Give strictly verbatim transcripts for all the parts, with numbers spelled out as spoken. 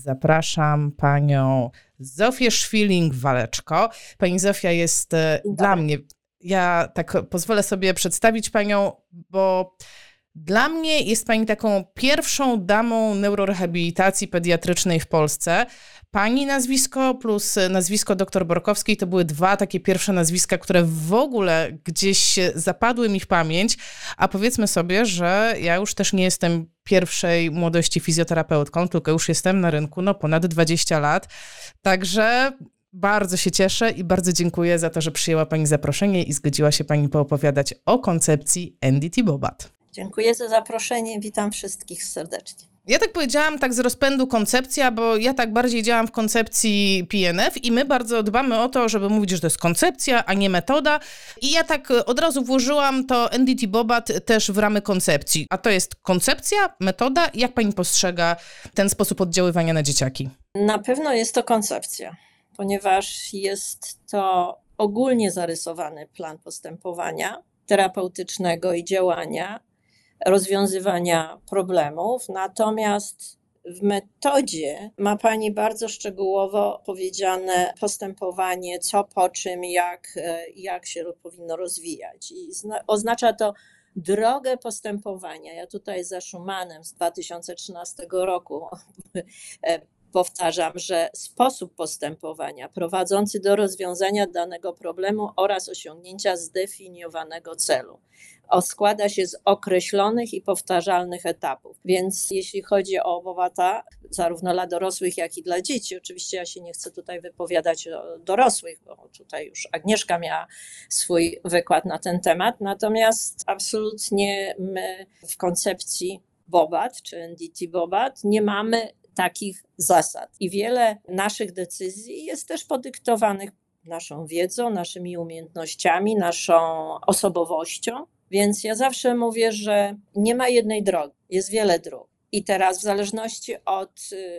zapraszam panią Zofię Szwiling-Waleczko. Pani Zofia jest Dzień dla dobry. Mnie, ja tak pozwolę sobie przedstawić panią, bo dla mnie jest pani taką pierwszą damą neurorehabilitacji pediatrycznej w Polsce. Pani nazwisko plus nazwisko dr Borkowskiej to były dwa takie pierwsze nazwiska, które w ogóle gdzieś zapadły mi w pamięć, a powiedzmy sobie, że ja już też nie jestem pierwszej młodości fizjoterapeutką, tylko już jestem na rynku no ponad dwadzieścia lat, także bardzo się cieszę i bardzo dziękuję za to, że przyjęła pani zaproszenie i zgodziła się pani poopowiadać o koncepcji N D T Bobath. Dziękuję za zaproszenie, witam wszystkich serdecznie. Ja tak powiedziałam tak z rozpędu koncepcja, bo ja tak bardziej działam w koncepcji P N F i my bardzo dbamy o to, żeby mówić, że to jest koncepcja, a nie metoda. I ja tak od razu włożyłam to N D T Bobath też w ramy koncepcji. A to jest koncepcja, metoda. Jak pani postrzega ten sposób oddziaływania na dzieciaki? Na pewno jest to koncepcja, ponieważ jest to ogólnie zarysowany plan postępowania terapeutycznego i działania, rozwiązywania problemów, natomiast w metodzie ma pani bardzo szczegółowo powiedziane postępowanie, co po czym, jak, jak się powinno rozwijać. I zna- oznacza to drogę postępowania. Ja tutaj za Szumanem z dwa tysiące trzynastego roku powtarzam, że sposób postępowania prowadzący do rozwiązania danego problemu oraz osiągnięcia zdefiniowanego celu składa się z określonych i powtarzalnych etapów. Więc jeśli chodzi o Bobatha, zarówno dla dorosłych, jak i dla dzieci, oczywiście ja się nie chcę tutaj wypowiadać o dorosłych, bo tutaj już Agnieszka miała swój wykład na ten temat, natomiast absolutnie my w koncepcji Bobath czy N D T Bobath nie mamy takich zasad. I wiele naszych decyzji jest też podyktowanych naszą wiedzą, naszymi umiejętnościami, naszą osobowością. Więc ja zawsze mówię, że nie ma jednej drogi, jest wiele dróg. I teraz w zależności od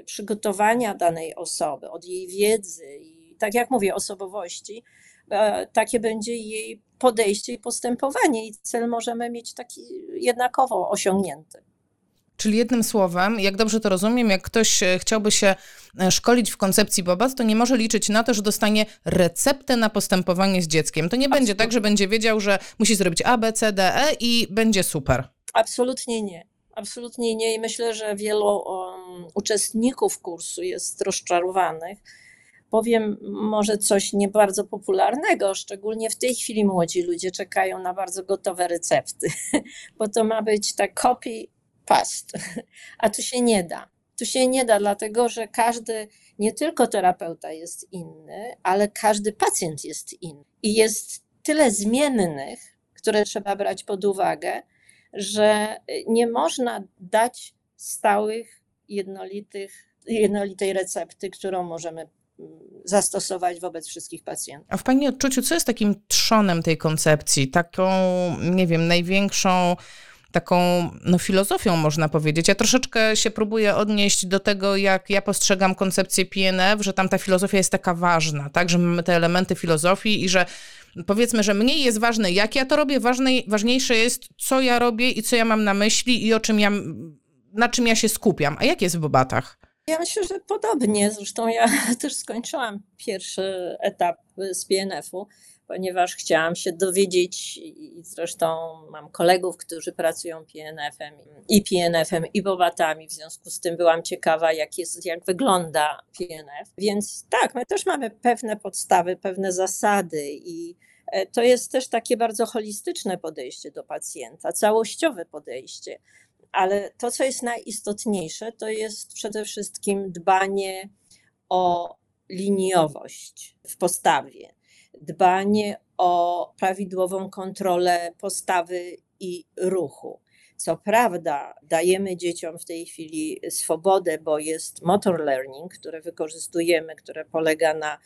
przygotowania danej osoby, od jej wiedzy i tak jak mówię, osobowości, takie będzie jej podejście i postępowanie i cel możemy mieć taki jednakowo osiągnięty. Czyli jednym słowem, jak dobrze to rozumiem, jak ktoś chciałby się szkolić w koncepcji Bobath, to nie może liczyć na to, że dostanie receptę na postępowanie z dzieckiem. To nie Absolutnie. Będzie tak, że będzie wiedział, że musi zrobić A, B, C, D, E i będzie super. Absolutnie nie. Absolutnie nie i myślę, że wielu um, uczestników kursu jest rozczarowanych. Powiem może coś nie bardzo popularnego, szczególnie w tej chwili młodzi ludzie czekają na bardzo gotowe recepty, bo to ma być ta copy past, a tu się nie da. Tu się nie da, dlatego że każdy, nie tylko terapeuta jest inny, ale każdy pacjent jest inny. I jest tyle zmiennych, które trzeba brać pod uwagę, że nie można dać stałych, jednolitych, jednolitej recepty, którą możemy zastosować wobec wszystkich pacjentów. A w pani odczuciu, co jest takim trzonem tej koncepcji? Taką, nie wiem, największą taką no, filozofią można powiedzieć. Ja troszeczkę się próbuję odnieść do tego, jak ja postrzegam koncepcję P N F, że tam ta filozofia jest taka ważna, tak, że mamy te elementy filozofii i że powiedzmy, że mniej jest ważne, jak ja to robię, ważne, ważniejsze jest, co ja robię i co ja mam na myśli i o czym ja, na czym ja się skupiam. A jak jest w Bobathach? Ja myślę, że podobnie. Zresztą ja też skończyłam pierwszy etap z P N F-u, ponieważ chciałam się dowiedzieć i zresztą mam kolegów, którzy pracują P N F-em i P N F-em i Bobathami, w związku z tym byłam ciekawa, jak jest, jak wygląda P N F. Więc tak, my też mamy pewne podstawy, pewne zasady i to jest też takie bardzo holistyczne podejście do pacjenta, całościowe podejście. Ale to, co jest najistotniejsze, to jest przede wszystkim dbanie o liniowość w postawie, dbanie o prawidłową kontrolę postawy i ruchu. Co prawda dajemy dzieciom w tej chwili swobodę, bo jest motor learning, które wykorzystujemy, które polega na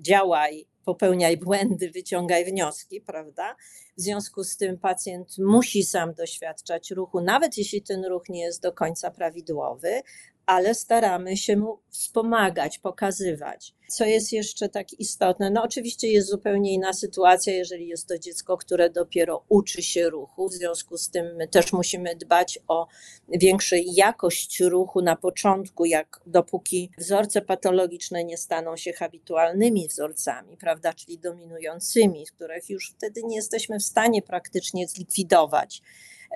działaj, popełniaj błędy, wyciągaj wnioski, prawda? W związku z tym pacjent musi sam doświadczać ruchu, nawet jeśli ten ruch nie jest do końca prawidłowy, ale staramy się mu wspomagać, pokazywać. Co jest jeszcze tak istotne? No oczywiście jest zupełnie inna sytuacja, jeżeli jest to dziecko, które dopiero uczy się ruchu, w związku z tym my też musimy dbać o większą jakość ruchu na początku, jak dopóki wzorce patologiczne nie staną się habitualnymi wzorcami, prawda, czyli dominującymi, których już wtedy nie jesteśmy w stanie praktycznie zlikwidować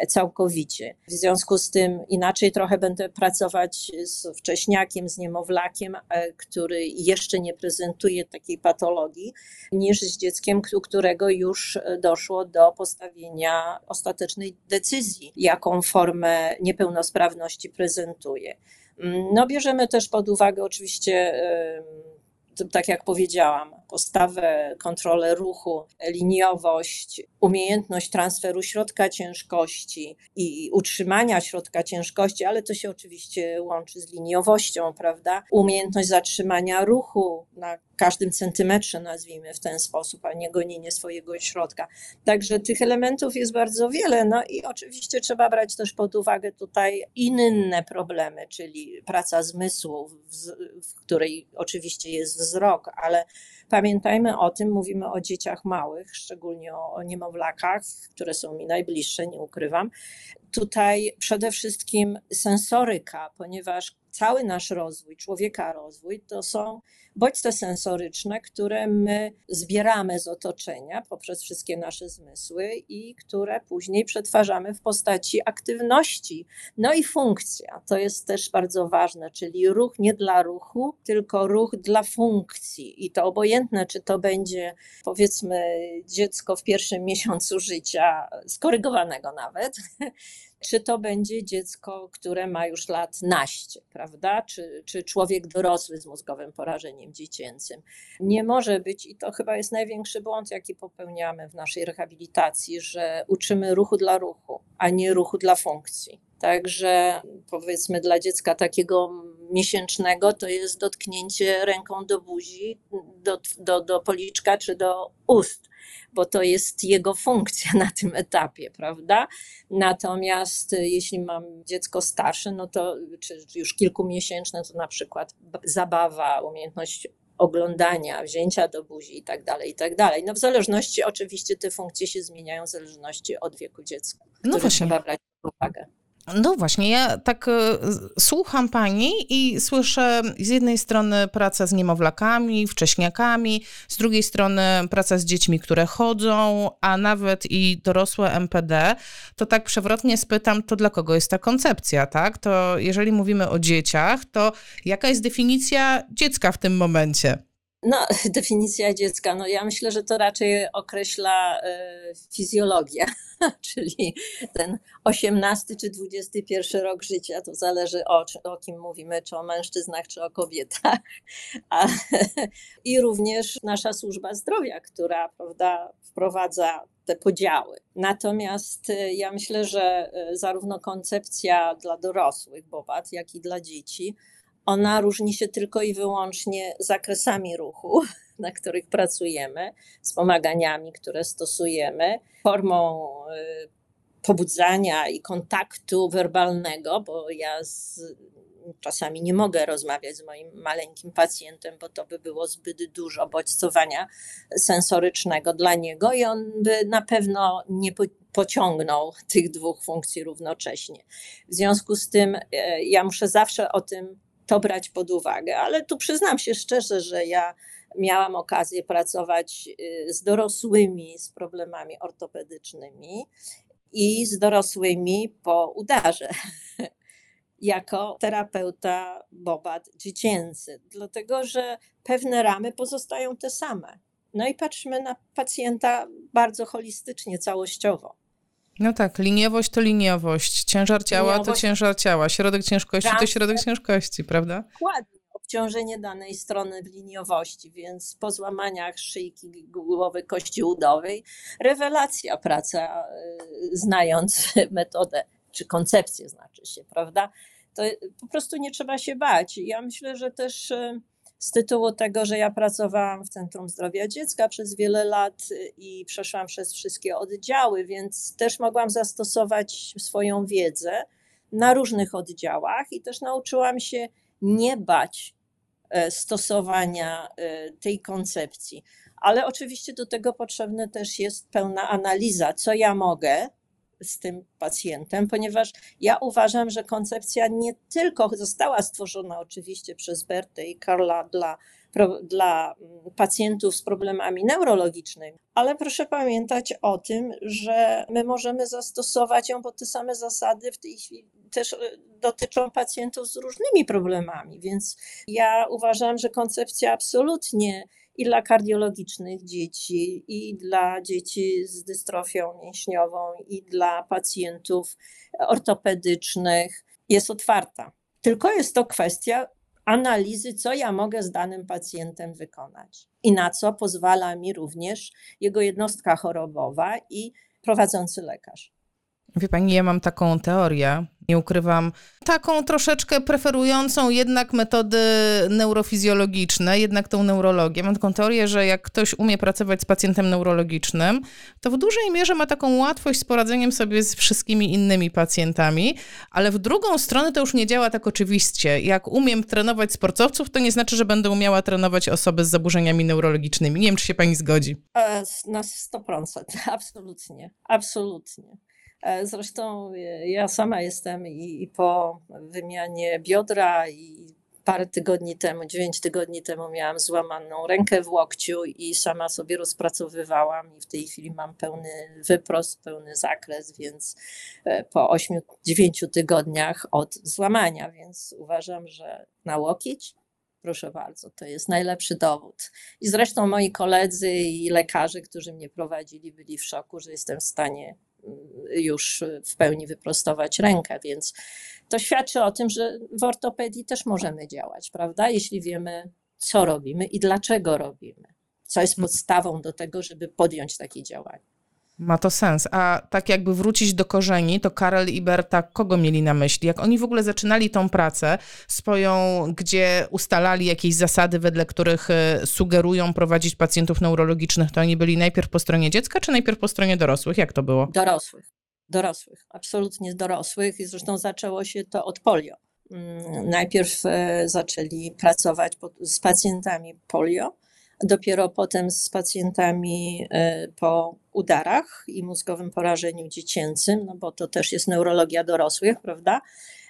całkowicie. W związku z tym inaczej trochę będę pracować z wcześniakiem, z niemowlakiem, który jeszcze nie prezentuje takiej patologii, niż z dzieckiem, u którego już doszło do postawienia ostatecznej decyzji, jaką formę niepełnosprawności prezentuje. No, bierzemy też pod uwagę oczywiście, tak jak powiedziałam, postawę, kontrolę ruchu, liniowość, umiejętność transferu środka ciężkości i utrzymania środka ciężkości, ale to się oczywiście łączy z liniowością, prawda? Umiejętność zatrzymania ruchu na każdym centymetrze, nazwijmy w ten sposób, a nie gonienie swojego środka. Także tych elementów jest bardzo wiele, no i oczywiście trzeba brać też pod uwagę tutaj inne problemy, czyli praca zmysłu, w której oczywiście jest wzrok, ale pamiętajmy o tym, mówimy o dzieciach małych, szczególnie o niemowlakach, które są mi najbliższe, nie ukrywam. Tutaj przede wszystkim sensoryka, ponieważ cały nasz rozwój, człowieka rozwój, to są bodźce sensoryczne, które my zbieramy z otoczenia poprzez wszystkie nasze zmysły i które później przetwarzamy w postaci aktywności. No i funkcja, to jest też bardzo ważne, czyli ruch nie dla ruchu, tylko ruch dla funkcji. I to obojętne, czy to będzie, powiedzmy, dziecko w pierwszym miesiącu życia, skorygowanego nawet, czy to będzie dziecko, które ma już lat naście, prawda? Czy, czy człowiek dorosły z mózgowym porażeniem dziecięcym. Nie może być, i to chyba jest największy błąd, jaki popełniamy w naszej rehabilitacji, że uczymy ruchu dla ruchu, a nie ruchu dla funkcji. Także powiedzmy dla dziecka takiego miesięcznego to jest dotknięcie ręką do buzi, do, do, do policzka czy do ust, bo to jest jego funkcja na tym etapie, prawda? Natomiast jeśli mam dziecko starsze, no to czy już kilkumiesięczne, to na przykład zabawa, umiejętność oglądania, wzięcia do buzi i tak dalej, i tak dalej. No w zależności, oczywiście te funkcje się zmieniają w zależności od wieku dziecka, no właśnie, trzeba brać pod uwagę. No właśnie, ja tak słucham pani i słyszę z jednej strony praca z niemowlakami, wcześniakami, z drugiej strony praca z dziećmi, które chodzą, a nawet i dorosłe M P D, to tak przewrotnie spytam, to dla kogo jest ta koncepcja, tak? To jeżeli mówimy o dzieciach, to jaka jest definicja dziecka w tym momencie? No, definicja dziecka, no ja myślę, że to raczej określa y, fizjologia, czyli ten osiemnasty czy dwudziesty pierwszy rok życia, to zależy o, o kim mówimy, czy o mężczyznach, czy o kobietach. A, I również nasza służba zdrowia, która, prawda, wprowadza te podziały. Natomiast ja myślę, że zarówno koncepcja dla dorosłych Bobath, jak i dla dzieci, ona różni się tylko i wyłącznie zakresami ruchu, na których pracujemy, wspomaganiami, które stosujemy, formą pobudzania i kontaktu werbalnego, bo ja z, czasami nie mogę rozmawiać z moim maleńkim pacjentem, bo to by było zbyt dużo bodźcowania sensorycznego dla niego i on by na pewno nie pociągnął tych dwóch funkcji równocześnie. W związku z tym ja muszę zawsze o tym to brać pod uwagę, ale tu przyznam się szczerze, że ja miałam okazję pracować z dorosłymi z problemami ortopedycznymi i z dorosłymi po udarze jako terapeuta Bobath dziecięcy, dlatego że pewne ramy pozostają te same. No i patrzymy na pacjenta bardzo holistycznie, całościowo. No tak, liniowość to liniowość, ciężar ciała liniowość. To ciężar ciała, środek ciężkości to środek ciężkości, prawda? Dokładnie, obciążenie danej strony w liniowości, więc po złamaniach szyjki, głowy, kości udowej, rewelacja praca, znając metodę, czy koncepcję znaczy się, prawda? To po prostu nie trzeba się bać. Ja myślę, że też z tytułu tego, że ja pracowałam w Centrum Zdrowia Dziecka przez wiele lat i przeszłam przez wszystkie oddziały, więc też mogłam zastosować swoją wiedzę na różnych oddziałach i też nauczyłam się nie bać stosowania tej koncepcji. Ale oczywiście do tego potrzebna też jest pełna analiza, co ja mogę z tym pacjentem, ponieważ ja uważam, że koncepcja nie tylko została stworzona oczywiście przez Bertę i Karla dla, dla pacjentów z problemami neurologicznymi, ale proszę pamiętać o tym, że my możemy zastosować ją, bo te same zasady w tej chwili też dotyczą pacjentów z różnymi problemami, więc ja uważam, że koncepcja absolutnie i dla kardiologicznych dzieci, i dla dzieci z dystrofią mięśniową, i dla pacjentów ortopedycznych jest otwarta. Tylko jest to kwestia analizy, co ja mogę z danym pacjentem wykonać i na co pozwala mi również jego jednostka chorobowa i prowadzący lekarz. Wie pani, ja mam taką teorię, nie ukrywam, taką troszeczkę preferującą jednak metody neurofizjologiczne, jednak tą neurologię. Mam taką teorię, że jak ktoś umie pracować z pacjentem neurologicznym, to w dużej mierze ma taką łatwość z poradzeniem sobie z wszystkimi innymi pacjentami, ale w drugą stronę to już nie działa tak oczywiście. Jak umiem trenować sportowców, to nie znaczy, że będę umiała trenować osoby z zaburzeniami neurologicznymi. Nie wiem, czy się pani zgodzi. Na sto procent, absolutnie, absolutnie. Zresztą ja sama jestem i, i po wymianie biodra i parę tygodni temu, dziewięć tygodni temu miałam złamaną rękę w łokciu i sama sobie rozpracowywałam i w tej chwili mam pełny wyprost, pełny zakres, więc po ośmiu, dziewięciu tygodniach od złamania, więc uważam, że na łokieć, proszę bardzo, to jest najlepszy dowód. I zresztą moi koledzy i lekarze, którzy mnie prowadzili, byli w szoku, że jestem w stanie już w pełni wyprostować rękę, więc to świadczy o tym, że w ortopedii też możemy działać, prawda? Jeśli wiemy, co robimy i dlaczego robimy, co jest podstawą do tego, żeby podjąć takie działanie. Ma to sens. A tak jakby wrócić do korzeni, to Karel i Berta kogo mieli na myśli? Jak oni w ogóle zaczynali tą pracę swoją, gdzie ustalali jakieś zasady, wedle których sugerują prowadzić pacjentów neurologicznych, to oni byli najpierw po stronie dziecka, czy najpierw po stronie dorosłych? Jak to było? Dorosłych. Dorosłych. Absolutnie dorosłych. I zresztą zaczęło się to od polio. Najpierw zaczęli pracować z pacjentami polio. Dopiero potem z pacjentami po udarach i mózgowym porażeniu dziecięcym, no bo to też jest neurologia dorosłych, prawda?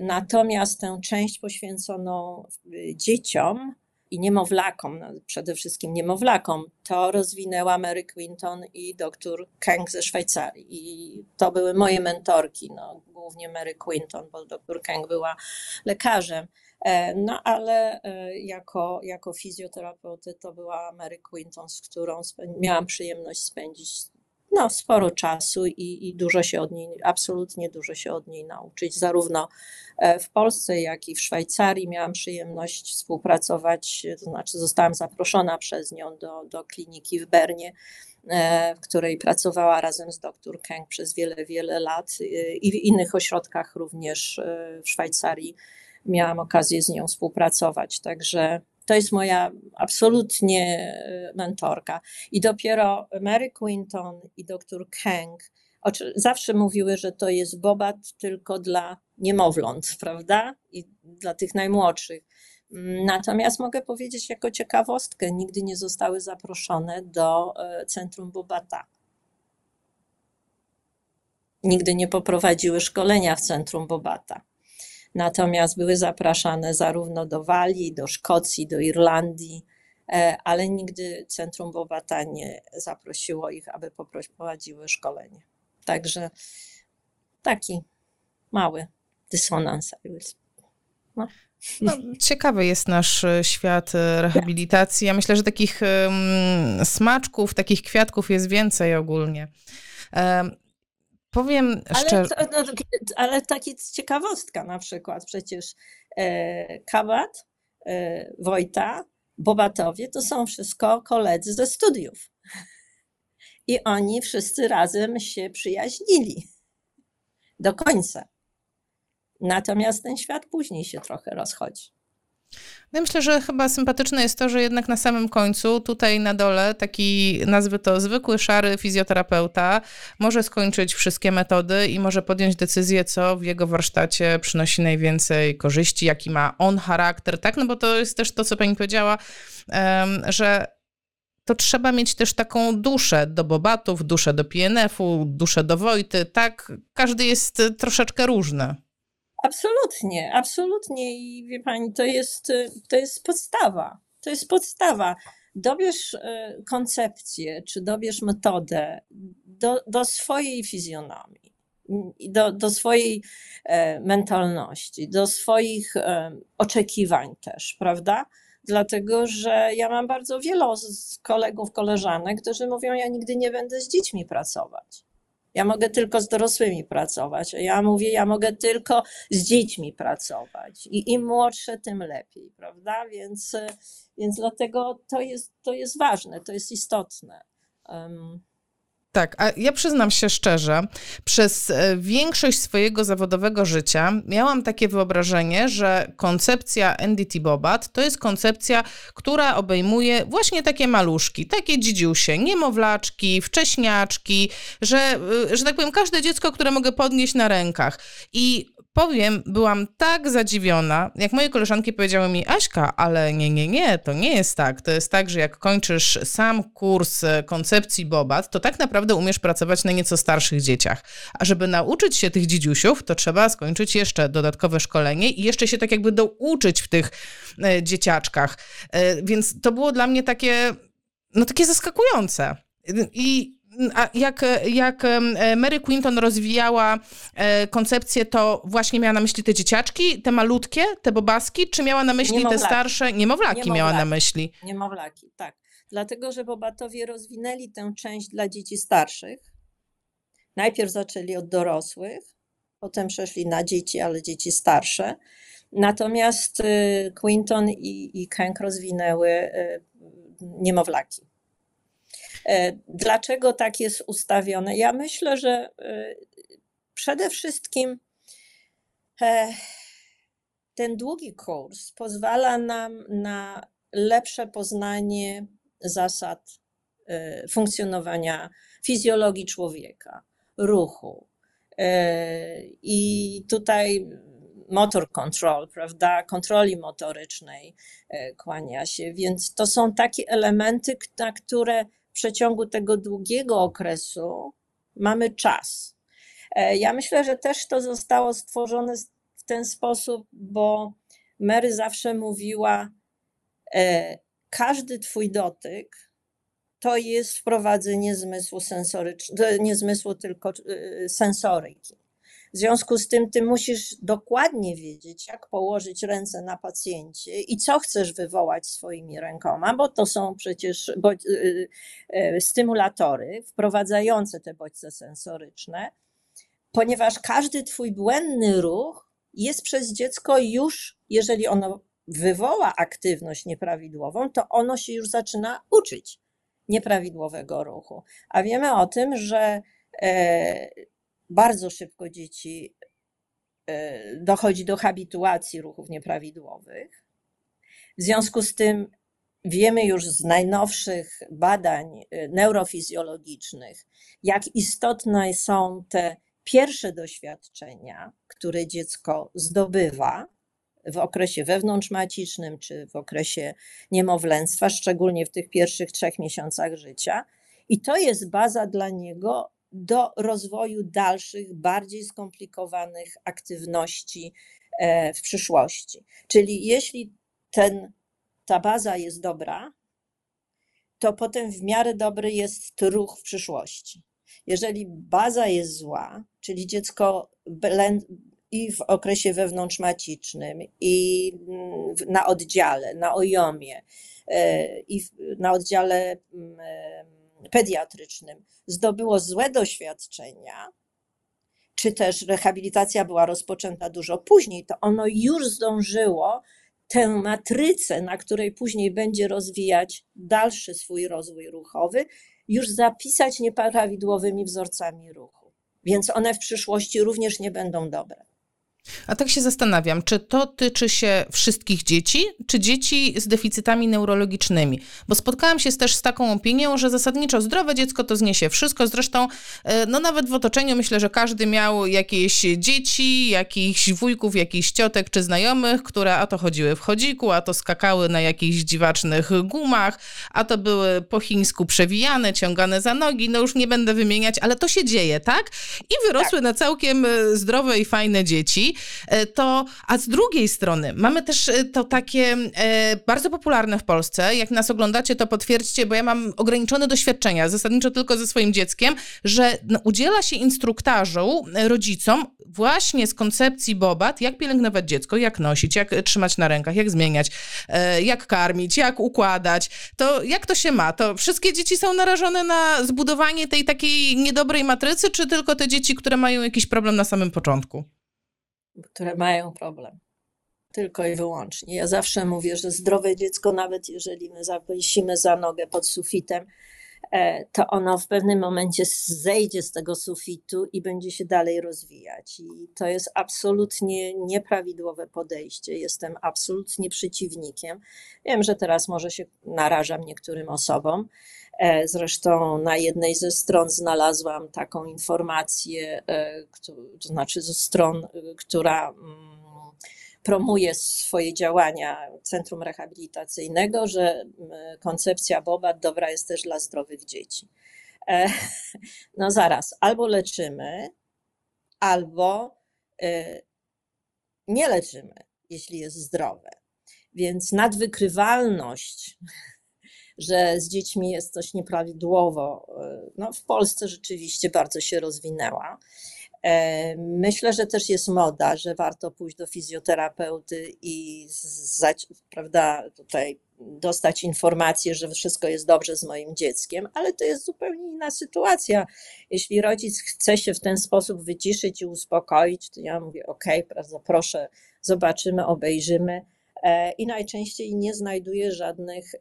Natomiast tę część poświęconą dzieciom i niemowlakom, no przede wszystkim niemowlakom, to rozwinęła Mary Quinton i doktor Köng ze Szwajcarii. I to były moje mentorki, no, głównie Mary Quinton, bo doktor Köng była lekarzem. No ale jako, jako fizjoterapeuty to była Mary Quinton, z którą spę- miałam przyjemność spędzić no, sporo czasu i, i dużo się od niej, absolutnie dużo się od niej nauczyć. Zarówno w Polsce, jak i w Szwajcarii miałam przyjemność współpracować, to znaczy zostałam zaproszona przez nią do, do kliniki w Bernie, w której pracowała razem z dr Köng przez wiele, wiele lat i w innych ośrodkach również w Szwajcarii. Miałam okazję z nią współpracować, także to jest moja absolutnie mentorka. I dopiero Mary Quinton i dr Köng zawsze mówiły, że to jest Bobat tylko dla niemowląt, prawda? I dla tych najmłodszych. Natomiast mogę powiedzieć jako ciekawostkę, nigdy nie zostały zaproszone do Centrum Bobatha. Nigdy nie poprowadziły szkolenia w Centrum Bobatha. Natomiast były zapraszane zarówno do Walii, do Szkocji, do Irlandii, ale nigdy Centrum Bobatha nie zaprosiło ich, aby poprowadziły szkolenie. Także taki mały dysonans. No. No, ciekawy jest nasz świat rehabilitacji. Ja myślę, że takich um, smaczków, takich kwiatków jest więcej ogólnie. Um, Powiem szczerze. Ale, no, ale taka ciekawostka na przykład, przecież e, Kabat, e, Wojta, Bobathowie to są wszystko koledzy ze studiów. I oni wszyscy razem się przyjaźnili do końca. Natomiast ten świat później się trochę rozchodzi. Ja myślę, że chyba sympatyczne jest to, że jednak na samym końcu, tutaj na dole, taki, nazwy to zwykły, szary fizjoterapeuta, może skończyć wszystkie metody i może podjąć decyzję, co w jego warsztacie przynosi najwięcej korzyści, jaki ma on charakter, tak? No bo to jest też to, co pani powiedziała, że to trzeba mieć też taką duszę do Bobathów, duszę do P N F-u, duszę do Wojty, tak? Każdy jest troszeczkę różny. Absolutnie, absolutnie i wie pani, to jest, to jest podstawa, to jest podstawa. Dobierz koncepcję, czy dobierz metodę do, do swojej fizjonomii, do, do swojej mentalności, do swoich oczekiwań też, prawda? Dlatego, że ja mam bardzo wielu z kolegów, koleżanek, którzy mówią, ja nigdy nie będę z dziećmi pracować. Ja mogę tylko z dorosłymi pracować. Ja mówię, ja mogę tylko z dziećmi pracować. I im młodsze, tym lepiej, prawda? Więc, więc dlatego to jest, to jest ważne, to jest istotne. Um. Tak, a ja przyznam się szczerze, przez większość swojego zawodowego życia miałam takie wyobrażenie, że koncepcja N D T Bobath to jest koncepcja, która obejmuje właśnie takie maluszki, takie dzidziusie, niemowlaczki, wcześniaczki, że, że tak powiem, każde dziecko, które mogę podnieść na rękach. I powiem, byłam tak zadziwiona, jak moje koleżanki powiedziały mi, Aśka, ale nie, nie, nie, to nie jest tak. To jest tak, że jak kończysz sam kurs koncepcji Bobath, to tak naprawdę umiesz pracować na nieco starszych dzieciach. A żeby nauczyć się tych dzidziusiów, to trzeba skończyć jeszcze dodatkowe szkolenie i jeszcze się tak jakby douczyć w tych e, dzieciaczkach. E, więc to było dla mnie takie, no takie zaskakujące. I A jak, jak Mary Quinton rozwijała koncepcję, to właśnie miała na myśli te dzieciaczki, te malutkie, te bobaski, czy miała na myśli niemowlaki. Te starsze? Niemowlaki, niemowlaki miała na myśli. Niemowlaki, tak. Dlatego, że Bobathowie rozwinęli tę część dla dzieci starszych. Najpierw zaczęli od dorosłych, potem przeszli na dzieci, ale dzieci starsze. Natomiast Quinton i, i Köng rozwinęły niemowlaki. Dlaczego tak jest ustawione? Ja myślę, że przede wszystkim ten długi kurs pozwala nam na lepsze poznanie zasad funkcjonowania fizjologii człowieka, ruchu i tutaj motor control, prawda, kontroli motorycznej kłania się, więc to są takie elementy, na które w przeciągu tego długiego okresu mamy czas. Ja myślę, że też to zostało stworzone w ten sposób, bo Mary zawsze mówiła, każdy twój dotyk to jest wprowadzenie zmysłu sensorycznego, nie zmysłu, tylko sensoryki. W związku z tym ty musisz dokładnie wiedzieć, jak położyć ręce na pacjencie i co chcesz wywołać swoimi rękoma, bo to są przecież bodź, y, y, stymulatory wprowadzające te bodźce sensoryczne, ponieważ każdy twój błędny ruch jest przez dziecko już, jeżeli ono wywoła aktywność nieprawidłową, to ono się już zaczyna uczyć nieprawidłowego ruchu. A wiemy o tym, że y, bardzo szybko dzieci dochodzi do habituacji ruchów nieprawidłowych. W związku z tym wiemy już z najnowszych badań neurofizjologicznych, jak istotne są te pierwsze doświadczenia, które dziecko zdobywa w okresie wewnątrzmacicznym czy w okresie niemowlęctwa, szczególnie w tych pierwszych trzech miesiącach życia. I to jest baza dla niego do rozwoju dalszych, bardziej skomplikowanych aktywności w przyszłości. Czyli jeśli ten, ta baza jest dobra, to potem w miarę dobry jest ruch w przyszłości. Jeżeli baza jest zła, czyli dziecko i w okresie wewnątrzmacicznym, i na oddziale, na O I O M ie, i na oddziale pediatrycznym zdobyło złe doświadczenia, czy też rehabilitacja była rozpoczęta dużo później, to ono już zdążyło tę matrycę, na której później będzie rozwijać dalszy swój rozwój ruchowy, już zapisać nieprawidłowymi wzorcami ruchu. Więc one w przyszłości również nie będą dobre. A tak się zastanawiam, czy to tyczy się wszystkich dzieci, czy dzieci z deficytami neurologicznymi? Bo spotkałam się też z taką opinią, że zasadniczo zdrowe dziecko to zniesie wszystko. Zresztą, no nawet w otoczeniu myślę, że każdy miał jakieś dzieci, jakichś wujków, jakichś ciotek czy znajomych, które a to chodziły w chodziku, a to skakały na jakichś dziwacznych gumach, a to były po chińsku przewijane, ciągane za nogi. No już nie będę wymieniać, ale to się dzieje, tak? I wyrosły tak na całkiem zdrowe i fajne dzieci. To, a z drugiej strony mamy też to takie e, bardzo popularne w Polsce, jak nas oglądacie, to potwierdźcie, bo ja mam ograniczone doświadczenia, zasadniczo tylko ze swoim dzieckiem, że no, udziela się instruktażu rodzicom właśnie z koncepcji Bobat, jak pielęgnować dziecko, jak nosić, jak trzymać na rękach, jak zmieniać, e, jak karmić, jak układać, to jak to się ma? To wszystkie dzieci są narażone na zbudowanie tej takiej niedobrej matrycy, czy tylko te dzieci, które mają jakiś problem na samym początku? Które mają problem. Tylko i wyłącznie. Ja zawsze mówię, że zdrowe dziecko, nawet jeżeli my zawiesimy za nogę pod sufitem, to ono w pewnym momencie zejdzie z tego sufitu i będzie się dalej rozwijać. I to jest absolutnie nieprawidłowe podejście. Jestem absolutnie przeciwnikiem. Wiem, że teraz może się narażam niektórym osobom. Zresztą na jednej ze stron znalazłam taką informację, to znaczy ze stron, która promuje swoje działania Centrum Rehabilitacyjnego, że koncepcja Bobat dobra jest też dla zdrowych dzieci. No zaraz, albo leczymy, albo nie leczymy, jeśli jest zdrowe. Więc nadwykrywalność, że z dziećmi jest coś nieprawidłowo, no w Polsce rzeczywiście bardzo się rozwinęła. Myślę, że też jest moda, że warto pójść do fizjoterapeuty i prawda, tutaj dostać informację, że wszystko jest dobrze z moim dzieckiem, ale to jest zupełnie inna sytuacja. Jeśli rodzic chce się w ten sposób wyciszyć i uspokoić, to ja mówię ok, proszę, zobaczymy, obejrzymy i najczęściej nie znajduję żadnych,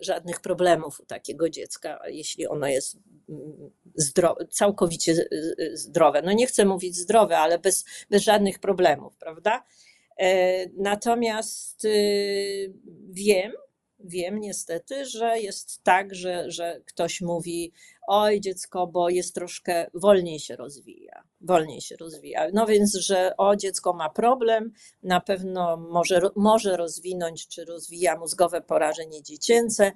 żadnych problemów u takiego dziecka, jeśli ono jest Zdrowe, całkowicie zdrowe. No nie chcę mówić zdrowe, ale bez, bez żadnych problemów, prawda? Natomiast wiem, wiem niestety, że jest tak, że, że ktoś mówi, oj dziecko, bo jest troszkę, wolniej się rozwija, wolniej się rozwija. No więc, że o dziecko ma problem, na pewno może, może rozwinąć, czy rozwija mózgowe porażenie dziecięce,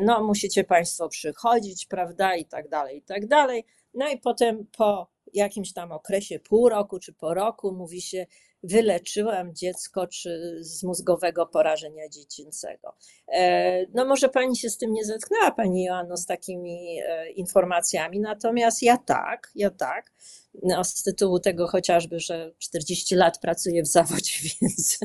no musicie Państwo przychodzić, prawda, i tak dalej, i tak dalej. No i potem po jakimś tam okresie, pół roku czy po roku mówi się, wyleczyłam dziecko czy z mózgowego porażenia dziecięcego. No może Pani się z tym nie zetknęła, Pani Joanno, z takimi informacjami, natomiast ja tak, ja tak. No, z tytułu tego chociażby, że czterdzieści lat pracuję w zawodzie, więc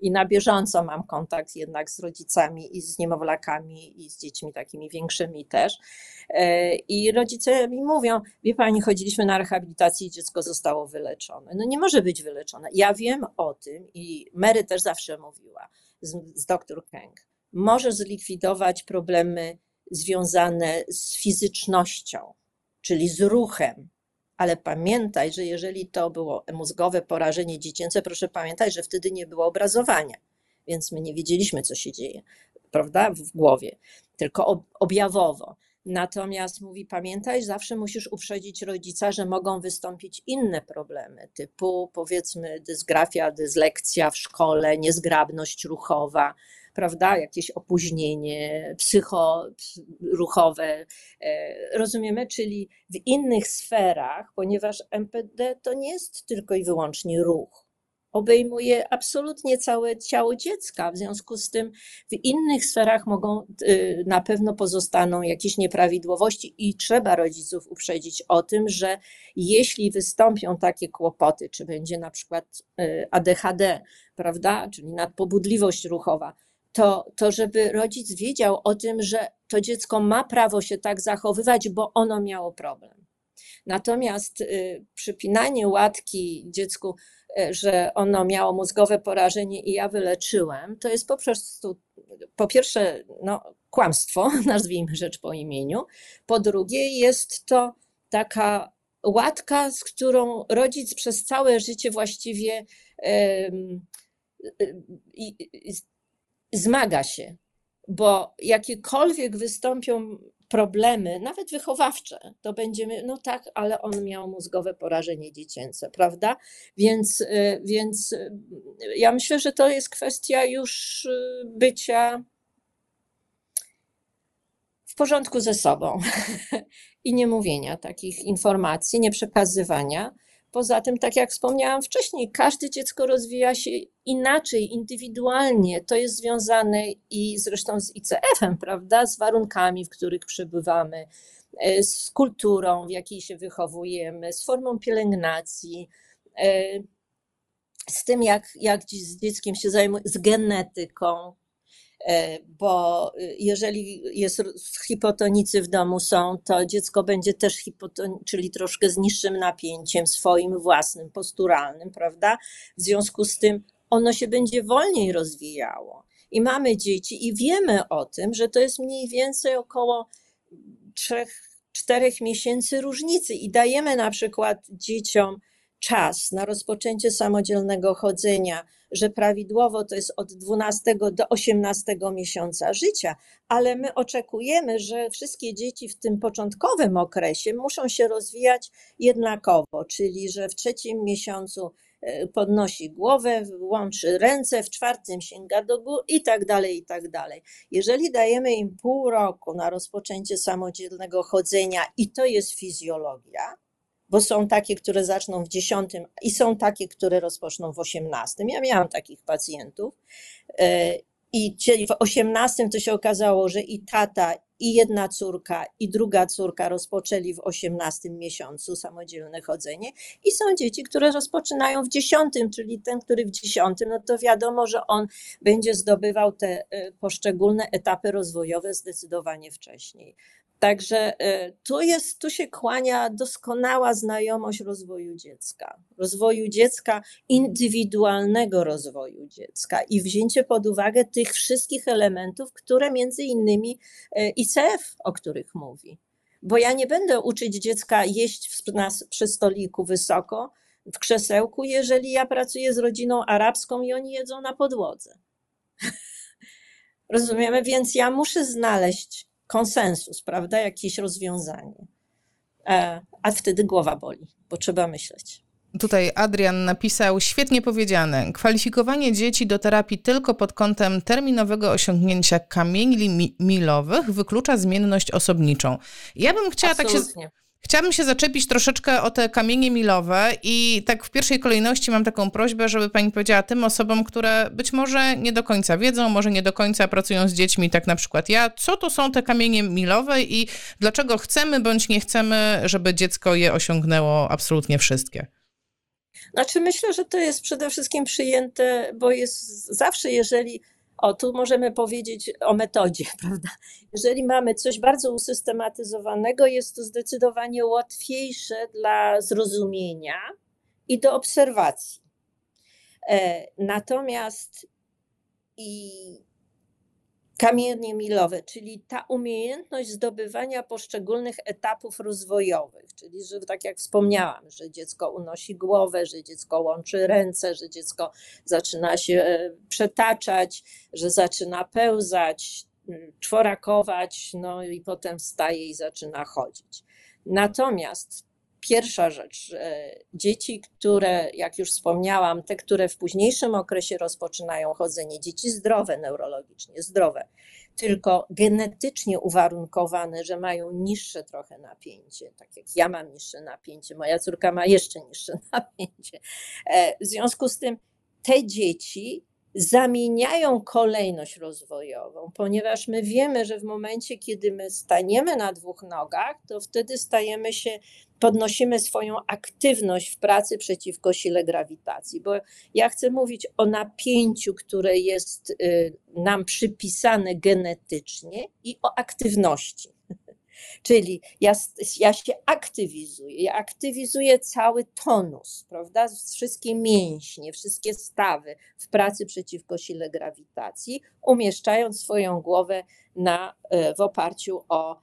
i na bieżąco mam kontakt jednak z rodzicami i z niemowlakami i z dziećmi takimi większymi też. I rodzice mi mówią, wie Pani, chodziliśmy na rehabilitację i dziecko zostało wyleczone. No nie może być wyleczone. Ja wiem o tym i Mary też zawsze mówiła, z, z doktor Köng, może zlikwidować problemy związane z fizycznością, czyli z ruchem. Ale pamiętaj, że jeżeli to było mózgowe porażenie dziecięce, proszę pamiętać, że wtedy nie było obrazowania, więc my nie wiedzieliśmy, co się dzieje, prawda, w głowie, tylko objawowo. Natomiast mówi, pamiętaj, zawsze musisz uprzedzić rodzica, że mogą wystąpić inne problemy, typu powiedzmy dysgrafia, dyslekcja w szkole, niezgrabność ruchowa, prawda, jakieś opóźnienie psychoruchowe, rozumiemy, czyli w innych sferach, ponieważ M P D to nie jest tylko i wyłącznie ruch, obejmuje absolutnie całe ciało dziecka, w związku z tym w innych sferach mogą, na pewno pozostaną jakieś nieprawidłowości i trzeba rodziców uprzedzić o tym, że jeśli wystąpią takie kłopoty, czy będzie na przykład A D H D, prawda, czyli nadpobudliwość ruchowa, To, to żeby rodzic wiedział o tym, że to dziecko ma prawo się tak zachowywać, bo ono miało problem. Natomiast y, przypinanie łatki dziecku, y, że ono miało mózgowe porażenie i ja wyleczyłem, to jest po prostu po pierwsze no, kłamstwo, nazwijmy rzecz po imieniu, po drugie jest to taka łatka, z którą rodzic przez całe życie właściwie zmaga się, bo jakiekolwiek wystąpią problemy, nawet wychowawcze, to będziemy, no tak, ale on miał mózgowe porażenie dziecięce, prawda? Więc, więc ja myślę, że to jest kwestia już bycia w porządku ze sobą i nie mówienia takich informacji, nie przekazywania. Poza tym, tak jak wspomniałam wcześniej, każde dziecko rozwija się inaczej, indywidualnie. To jest związane i zresztą z I C F-em, prawda? Z warunkami, w których przebywamy, z kulturą, w jakiej się wychowujemy, z formą pielęgnacji, z tym, jak, jak z dzieckiem się zajmujemy, z genetyką. Bo jeżeli jest hipotonicy w domu są, to dziecko będzie też hipotoniczne, czyli troszkę z niższym napięciem swoim własnym, posturalnym, prawda? W związku z tym ono się będzie wolniej rozwijało. I mamy dzieci i wiemy o tym, że to jest mniej więcej około trzech do czterech miesięcy różnicy i dajemy na przykład dzieciom czas na rozpoczęcie samodzielnego chodzenia, że prawidłowo to jest od dwunastego do osiemnastego miesiąca życia, ale my oczekujemy, że wszystkie dzieci w tym początkowym okresie muszą się rozwijać jednakowo, czyli że w trzecim miesiącu podnosi głowę, łączy ręce, w czwartym sięga do góry i tak dalej, i tak dalej. Jeżeli dajemy im pół roku na rozpoczęcie samodzielnego chodzenia i to jest fizjologia, bo są takie, które zaczną w dziesiątym i są takie, które rozpoczną w osiemnastym. Ja miałam takich pacjentów i w osiemnastym to się okazało, że i tata, i jedna córka, i druga córka rozpoczęli w osiemnastym miesiącu samodzielne chodzenie i są dzieci, które rozpoczynają w dziesiątym, czyli ten, który w dziesiątym, no to wiadomo, że on będzie zdobywał te poszczególne etapy rozwojowe zdecydowanie wcześniej. Także tu, jest, tu się kłania doskonała znajomość rozwoju dziecka, rozwoju dziecka, indywidualnego rozwoju dziecka i wzięcie pod uwagę tych wszystkich elementów, które między innymi I C F, o których mówi. Bo ja nie będę uczyć dziecka jeść przy stoliku wysoko, w krzesełku, jeżeli ja pracuję z rodziną arabską i oni jedzą na podłodze. Rozumiemy? Więc ja muszę znaleźć konsensus, prawda? Jakieś rozwiązanie. A wtedy głowa boli, bo trzeba myśleć. Tutaj Adrian napisał, świetnie powiedziane, kwalifikowanie dzieci do terapii tylko pod kątem terminowego osiągnięcia kamieni mi- milowych wyklucza zmienność osobniczą. Ja bym chciała tak się... Chciałabym się zaczepić troszeczkę o te kamienie milowe i tak w pierwszej kolejności mam taką prośbę, żeby pani powiedziała tym osobom, które być może nie do końca wiedzą, może nie do końca pracują z dziećmi, tak na przykład ja, co to są te kamienie milowe i dlaczego chcemy bądź nie chcemy, żeby dziecko je osiągnęło absolutnie wszystkie? Znaczy myślę, że to jest przede wszystkim przyjęte, bo jest zawsze, jeżeli... O, tu możemy powiedzieć o metodzie, prawda? Jeżeli mamy coś bardzo usystematyzowanego, jest to zdecydowanie łatwiejsze dla zrozumienia i do obserwacji. Natomiast i kamienie milowe, czyli ta umiejętność zdobywania poszczególnych etapów rozwojowych, czyli że tak jak wspomniałam, że dziecko unosi głowę, że dziecko łączy ręce, że dziecko zaczyna się przetaczać, że zaczyna pełzać, czworakować, no i potem wstaje i zaczyna chodzić. Natomiast pierwsza rzecz, dzieci, które, jak już wspomniałam, te, które w późniejszym okresie rozpoczynają chodzenie, dzieci zdrowe neurologicznie, zdrowe, tylko genetycznie uwarunkowane, że mają niższe trochę napięcie, tak jak ja mam niższe napięcie, moja córka ma jeszcze niższe napięcie. W związku z tym te dzieci zamieniają kolejność rozwojową, ponieważ my wiemy, że w momencie, kiedy my staniemy na dwóch nogach, to wtedy stajemy się, podnosimy swoją aktywność w pracy przeciwko sile grawitacji, bo ja chcę mówić o napięciu, które jest nam przypisane genetycznie i o aktywności. Czyli ja, ja się aktywizuję, ja aktywizuję cały tonus, prawda? Wszystkie mięśnie, wszystkie stawy w pracy przeciwko sile grawitacji, umieszczając swoją głowę na, w oparciu o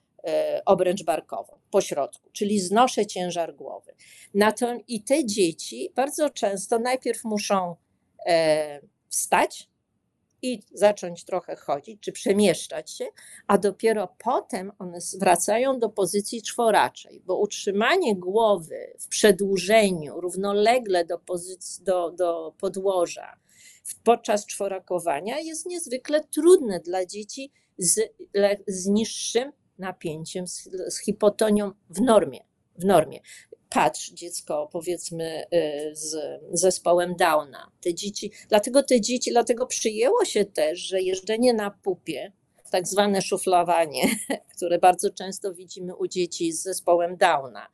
obręcz barkową. pośrodku, czyli znoszę ciężar głowy. Na to, i te dzieci bardzo często najpierw muszą e, wstać i zacząć trochę chodzić, czy przemieszczać się, a dopiero potem one wracają do pozycji czworaczej, bo utrzymanie głowy w przedłużeniu równolegle do, pozycji, do, do podłoża podczas czworakowania jest niezwykle trudne dla dzieci z, z niższym napięciem, z, z hipotonią w normie, w normie. Patrz dziecko, powiedzmy, z zespołem Downa. Te dzieci, dlatego te dzieci, dlatego przyjęło się też, że jeżdżenie na pupie, tak zwane szuflowanie, które bardzo często widzimy u dzieci z zespołem Downa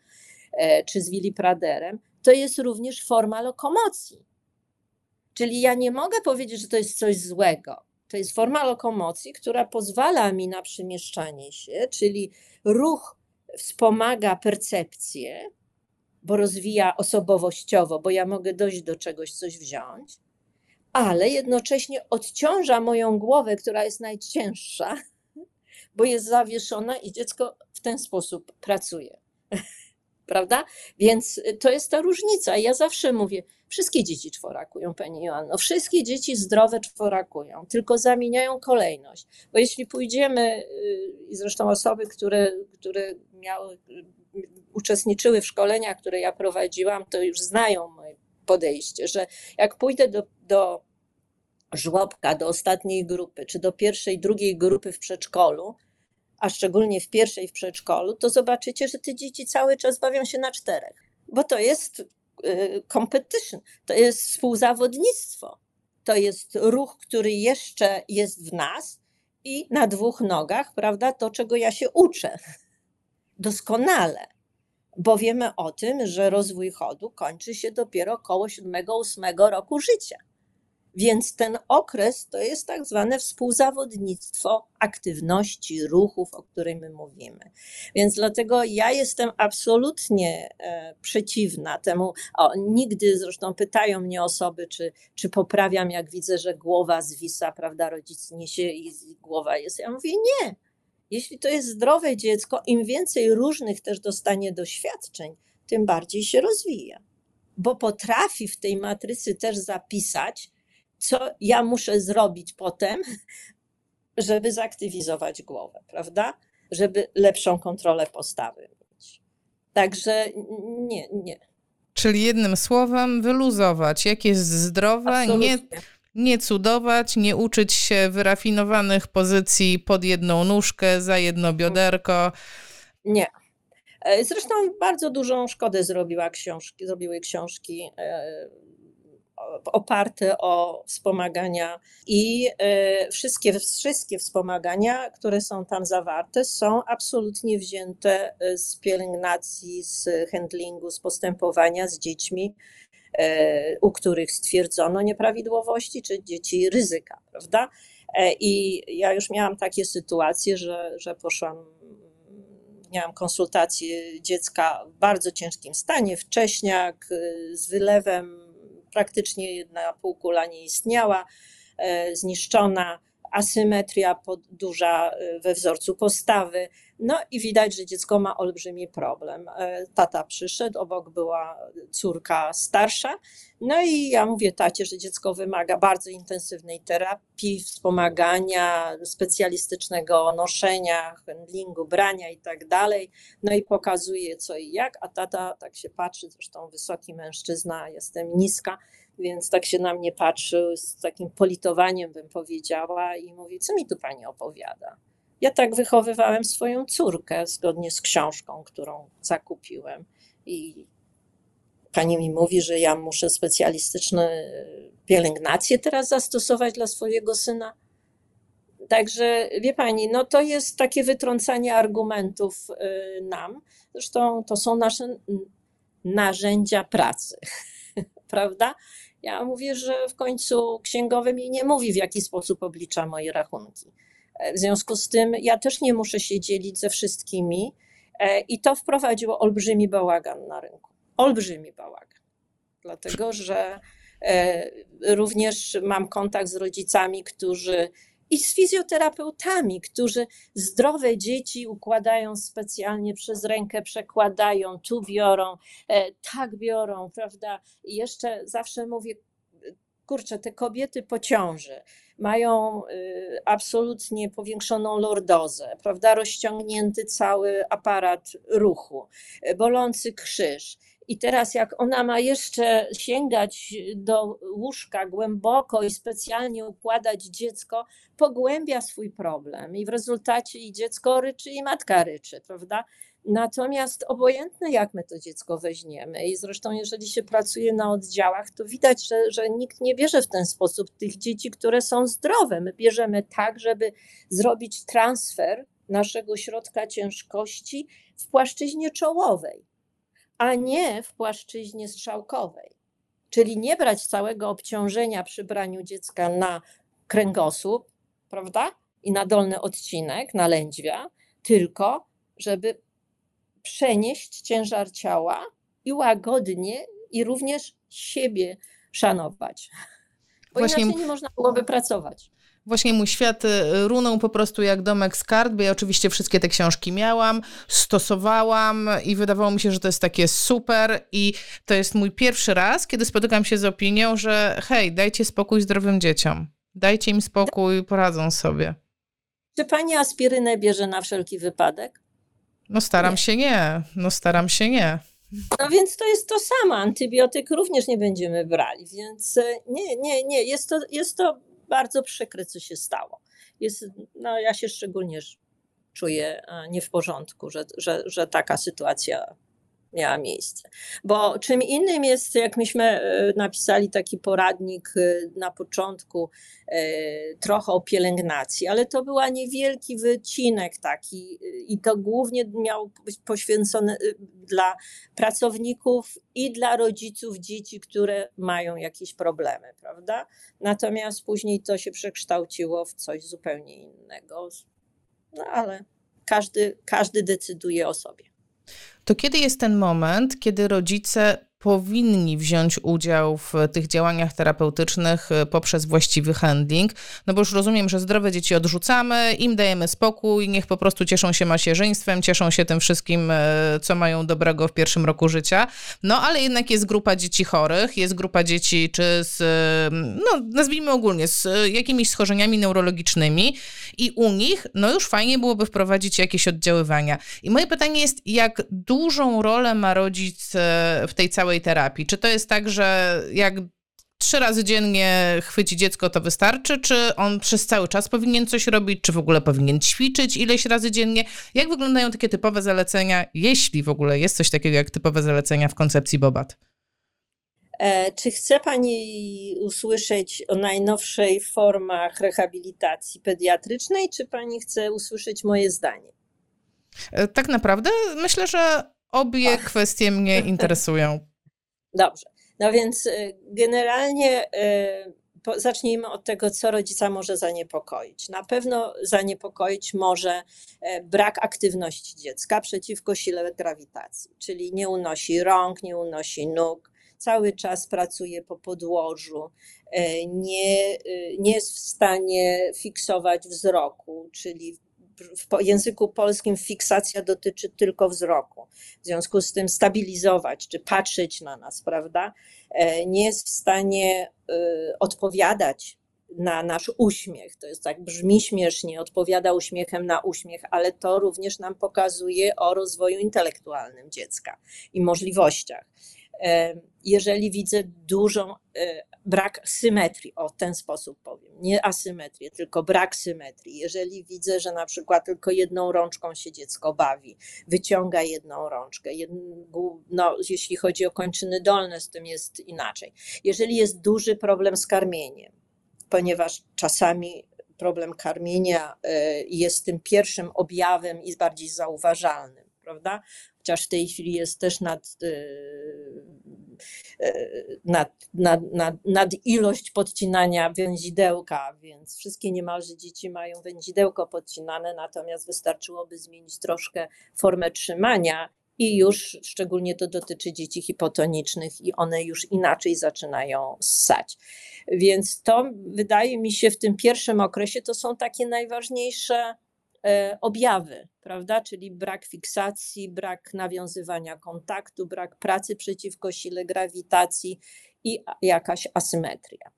czy z Wilipraderem, to jest również forma lokomocji. Czyli ja nie mogę powiedzieć, że to jest coś złego. To jest forma lokomocji, która pozwala mi na przemieszczanie się, czyli ruch wspomaga percepcję, bo rozwija osobowościowo, bo ja mogę dojść do czegoś, coś wziąć, ale jednocześnie odciąża moją głowę, która jest najcięższa, bo jest zawieszona i dziecko w ten sposób pracuje. Prawda? Więc to jest ta różnica. Ja zawsze mówię, wszystkie dzieci czworakują, Pani Joanno, wszystkie dzieci zdrowe czworakują, tylko zamieniają kolejność. Bo jeśli pójdziemy, i zresztą osoby, które, które miały, uczestniczyły w szkoleniach, które ja prowadziłam, to już znają moje podejście, że jak pójdę do, do żłobka, do ostatniej grupy, czy do pierwszej, drugiej grupy w przedszkolu, a szczególnie w pierwszej w przedszkolu, to zobaczycie, że te dzieci cały czas bawią się na czterech, bo to jest competition, to jest współzawodnictwo, to jest ruch, który jeszcze jest w nas i na dwóch nogach, prawda, to czego ja się uczę doskonale, bo wiemy o tym, że rozwój chodu kończy się dopiero około siódmego ósmego roku życia. Więc ten okres to jest tak zwane współzawodnictwo aktywności, ruchów, o których my mówimy. Więc dlatego ja jestem absolutnie przeciwna temu. O, nigdy zresztą pytają mnie osoby, czy, czy poprawiam, jak widzę, że głowa zwisa, prawda, rodzic niesie i głowa jest. Ja mówię nie. Jeśli to jest zdrowe dziecko, im więcej różnych też dostanie doświadczeń, tym bardziej się rozwija. Bo potrafi w tej matrycy też zapisać, co ja muszę zrobić potem, żeby zaktywizować głowę, prawda? Żeby lepszą kontrolę postawy mieć. Także nie, nie. Czyli jednym słowem wyluzować, jak jest zdrowe, nie, nie cudować, nie uczyć się wyrafinowanych pozycji pod jedną nóżkę, za jedno bioderko. Nie. Zresztą bardzo dużą szkodę zrobiła książki, zrobiły książki oparte o wspomagania i wszystkie, wszystkie wspomagania, które są tam zawarte, są absolutnie wzięte z pielęgnacji, z handlingu, z postępowania z dziećmi, u których stwierdzono nieprawidłowości, czy dzieci ryzyka, prawda? I ja już miałam takie sytuacje, że, że poszłam, miałam konsultację dziecka w bardzo ciężkim stanie, wcześniak z wylewem, praktycznie jedna półkula nie istniała, zniszczona, asymetria duża we wzorcu postawy. No i widać, że dziecko ma olbrzymi problem. Tata przyszedł, obok była córka starsza. No i ja mówię tacie, że dziecko wymaga bardzo intensywnej terapii, wspomagania, specjalistycznego noszenia, handlingu, brania i tak dalej. No i pokazuje co i jak, a tata tak się patrzy, zresztą wysoki mężczyzna, jestem niska, więc tak się na mnie patrzy z takim politowaniem, bym powiedziała, i mówi, co mi tu pani opowiada? Ja tak wychowywałem swoją córkę zgodnie z książką, którą zakupiłem, i pani mi mówi, że ja muszę specjalistyczną pielęgnację teraz zastosować dla swojego syna. Także wie pani, no to jest takie wytrącanie argumentów nam. Zresztą to są nasze narzędzia pracy, prawda? Ja mówię, że w końcu księgowy mi nie mówi, w jaki sposób oblicza moje rachunki. W związku z tym ja też nie muszę się dzielić ze wszystkimi i to wprowadziło olbrzymi bałagan na rynku. Olbrzymi bałagan. Dlatego, że również mam kontakt z rodzicami, którzy i z fizjoterapeutami, którzy zdrowe dzieci układają specjalnie przez rękę, przekładają, tu biorą, tak biorą, prawda? I jeszcze zawsze mówię, kurczę, te kobiety po ciąży mają absolutnie powiększoną lordozę, prawda? Rozciągnięty cały aparat ruchu, bolący krzyż. I teraz jak ona ma jeszcze sięgać do łóżka głęboko i specjalnie układać dziecko, pogłębia swój problem i w rezultacie i dziecko ryczy, i matka ryczy, prawda? Natomiast obojętne jak my to dziecko weźmiemy i zresztą jeżeli się pracuje na oddziałach, to widać, że, że nikt nie bierze w ten sposób tych dzieci, które są zdrowe. My bierzemy tak, żeby zrobić transfer naszego środka ciężkości w płaszczyźnie czołowej, a nie w płaszczyźnie strzałkowej. Czyli nie brać całego obciążenia przy braniu dziecka na kręgosłup, prawda? I na dolny odcinek, na lędźwia, tylko żeby przenieść ciężar ciała i łagodnie i również siebie szanować. Bo Właśnie... inaczej nie można byłoby pracować. Właśnie mój świat runął po prostu jak domek z kart, bo ja oczywiście wszystkie te książki miałam, stosowałam i wydawało mi się, że to jest takie super i to jest mój pierwszy raz, kiedy spotykam się z opinią, że hej, dajcie spokój zdrowym dzieciom, dajcie im spokój, poradzą sobie. Czy pani aspirynę bierze na wszelki wypadek? No staram nie. się nie, no staram się nie. No więc to jest to samo, antybiotyk również nie będziemy brali, więc nie, nie, nie, jest to... Jest to bardzo przykre, co się stało. Jest, no, ja się szczególnie czuję nie w porządku, że, że, że taka sytuacja miała miejsce. Bo czym innym jest, jak myśmy napisali taki poradnik na początku, trochę o pielęgnacji, ale to był niewielki wycinek taki i to głównie miał być poświęcony dla pracowników i dla rodziców dzieci, które mają jakieś problemy, prawda? Natomiast później to się przekształciło w coś zupełnie innego. No ale każdy, każdy decyduje o sobie. To kiedy jest ten moment, kiedy rodzice powinni wziąć udział w tych działaniach terapeutycznych poprzez właściwy handling? No bo już rozumiem, że zdrowe dzieci odrzucamy, im dajemy spokój, niech po prostu cieszą się macierzyństwem, cieszą się tym wszystkim, co mają dobrego w pierwszym roku życia. No ale jednak jest grupa dzieci chorych, jest grupa dzieci czy z, no nazwijmy ogólnie, z jakimiś schorzeniami neurologicznymi i u nich no już fajnie byłoby wprowadzić jakieś oddziaływania. I moje pytanie jest, jak dużą rolę ma rodzic w tej całej terapii? Czy to jest tak, że jak trzy razy dziennie chwyci dziecko, to wystarczy? Czy on przez cały czas powinien coś robić? Czy w ogóle powinien ćwiczyć ileś razy dziennie? Jak wyglądają takie typowe zalecenia, jeśli w ogóle jest coś takiego jak typowe zalecenia w koncepcji Bobath? E, czy chce pani usłyszeć o najnowszej formach rehabilitacji pediatrycznej, czy pani chce usłyszeć moje zdanie? E, tak naprawdę myślę, że obie Ach. kwestie mnie interesują. Dobrze, no więc generalnie zacznijmy od tego, co rodzica może zaniepokoić. Na pewno zaniepokoić może brak aktywności dziecka przeciwko sile grawitacji, czyli nie unosi rąk, nie unosi nóg, cały czas pracuje po podłożu, nie, nie jest w stanie fiksować wzroku, czyli w języku polskim fiksacja dotyczy tylko wzroku. W związku z tym stabilizować czy patrzeć na nas, prawda? Nie jest w stanie odpowiadać na nasz uśmiech. To jest tak, brzmi śmiesznie, odpowiada uśmiechem na uśmiech, ale to również nam pokazuje o rozwoju intelektualnym dziecka i możliwościach. Jeżeli widzę dużą, brak symetrii, o ten sposób powiem, nie asymetrię, tylko brak symetrii. Jeżeli widzę, że na przykład tylko jedną rączką się dziecko bawi, wyciąga jedną rączkę, no, jeśli chodzi o kończyny dolne, z tym jest inaczej. Jeżeli jest duży problem z karmieniem, ponieważ czasami problem karmienia jest tym pierwszym objawem i bardziej zauważalnym, prawda? Chociaż w tej chwili jest też nad, nad, nad, nad, nad ilość podcinania węzidełka, więc wszystkie niemalże dzieci mają węzidełko podcinane, natomiast wystarczyłoby zmienić troszkę formę trzymania i już szczególnie to dotyczy dzieci hipotonicznych i one już inaczej zaczynają ssać. Więc to wydaje mi się w tym pierwszym okresie to są takie najważniejsze objawy, prawda? Czyli brak fiksacji, brak nawiązywania kontaktu, brak pracy przeciwko sile grawitacji i jakaś asymetria.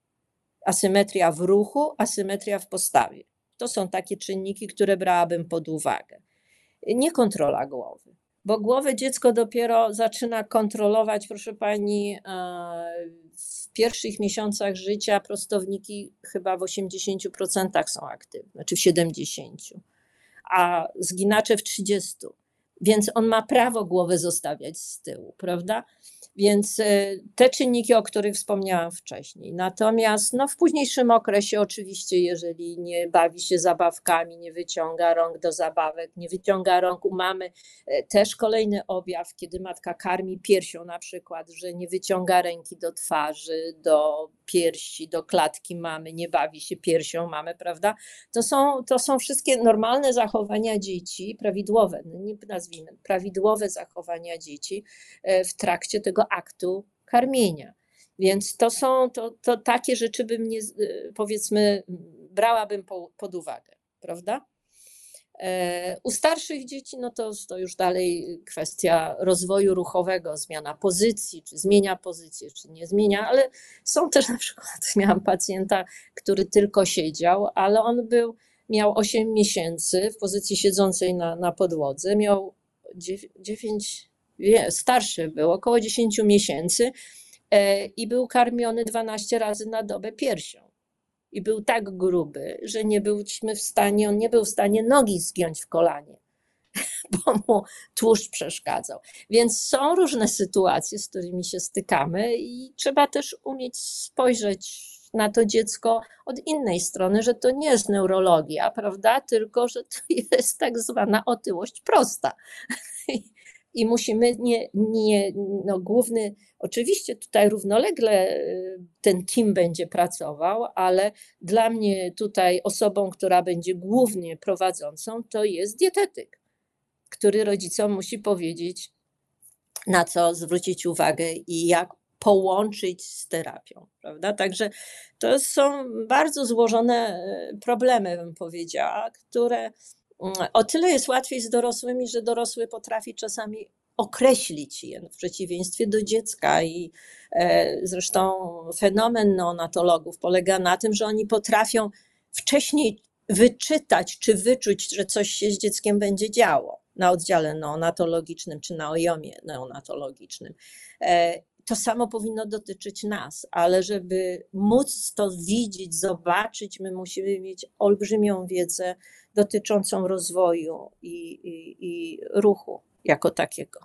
Asymetria w ruchu, asymetria w postawie. To są takie czynniki, które brałabym pod uwagę. Nie kontrola głowy, bo głowę dziecko dopiero zaczyna kontrolować, proszę pani, w pierwszych miesiącach życia prostowniki chyba w osiemdziesięciu procentach są aktywne, znaczy w siedemdziesięciu procentach. A zginacze w trzydziestu procentach, więc on ma prawo głowę zostawiać z tyłu, prawda? Więc te czynniki, o których wspomniałam wcześniej. Natomiast no, w późniejszym okresie oczywiście, jeżeli nie bawi się zabawkami, nie wyciąga rąk do zabawek, nie wyciąga rąk u mamy, też kolejny objaw, kiedy matka karmi piersią na przykład, że nie wyciąga ręki do twarzy, do piersi, do klatki mamy, nie bawi się piersią mamy, prawda? To są, to są wszystkie normalne zachowania dzieci, prawidłowe, nie nazwijmy, prawidłowe zachowania dzieci w trakcie tego aktu karmienia. Więc to są, to, to takie rzeczy bym nie, powiedzmy, brałabym po, pod uwagę, prawda? U starszych dzieci, no to, to już dalej kwestia rozwoju ruchowego, zmiana pozycji, czy zmienia pozycję, czy nie zmienia, ale są też na przykład, miałam pacjenta, który tylko siedział, ale on był, miał osiem miesięcy w pozycji siedzącej na, na podłodze, miał dziewięć, starszy był, około dziesięć miesięcy i był karmiony dwanaście razy na dobę piersią. I był tak gruby, że nie byliśmy w stanie, on nie był w stanie nogi zgiąć w kolanie, bo mu tłuszcz przeszkadzał. Więc są różne sytuacje, z którymi się stykamy i trzeba też umieć spojrzeć na to dziecko od innej strony, że to nie jest neurologia, prawda? Tylko, że to jest tak zwana otyłość prosta. I musimy, nie, nie, no główny, oczywiście tutaj równolegle ten team będzie pracował, ale dla mnie tutaj osobą, która będzie głównie prowadzącą, to jest dietetyk, który rodzicom musi powiedzieć, na co zwrócić uwagę i jak połączyć z terapią, prawda? Także to są bardzo złożone problemy, bym powiedziała, które... O tyle jest łatwiej z dorosłymi, że dorosły potrafi czasami określić je w przeciwieństwie do dziecka i zresztą fenomen neonatologów polega na tym, że oni potrafią wcześniej wyczytać czy wyczuć, że coś się z dzieckiem będzie działo na oddziale neonatologicznym czy na O I O M ie neonatologicznym. To samo powinno dotyczyć nas, ale żeby móc to widzieć, zobaczyć, my musimy mieć olbrzymią wiedzę dotyczącą rozwoju i, i, i ruchu jako takiego.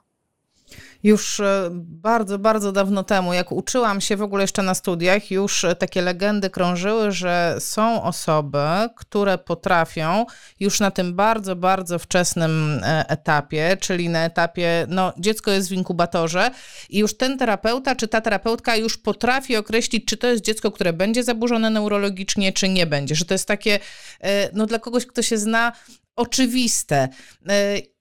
Już bardzo, bardzo dawno temu, jak uczyłam się w ogóle jeszcze na studiach, już takie legendy krążyły, że są osoby, które potrafią już na tym bardzo, bardzo wczesnym etapie, czyli na etapie, no dziecko jest w inkubatorze i już ten terapeuta czy ta terapeutka już potrafi określić, czy to jest dziecko, które będzie zaburzone neurologicznie, czy nie będzie, że to jest takie, no dla kogoś, kto się zna, oczywiste.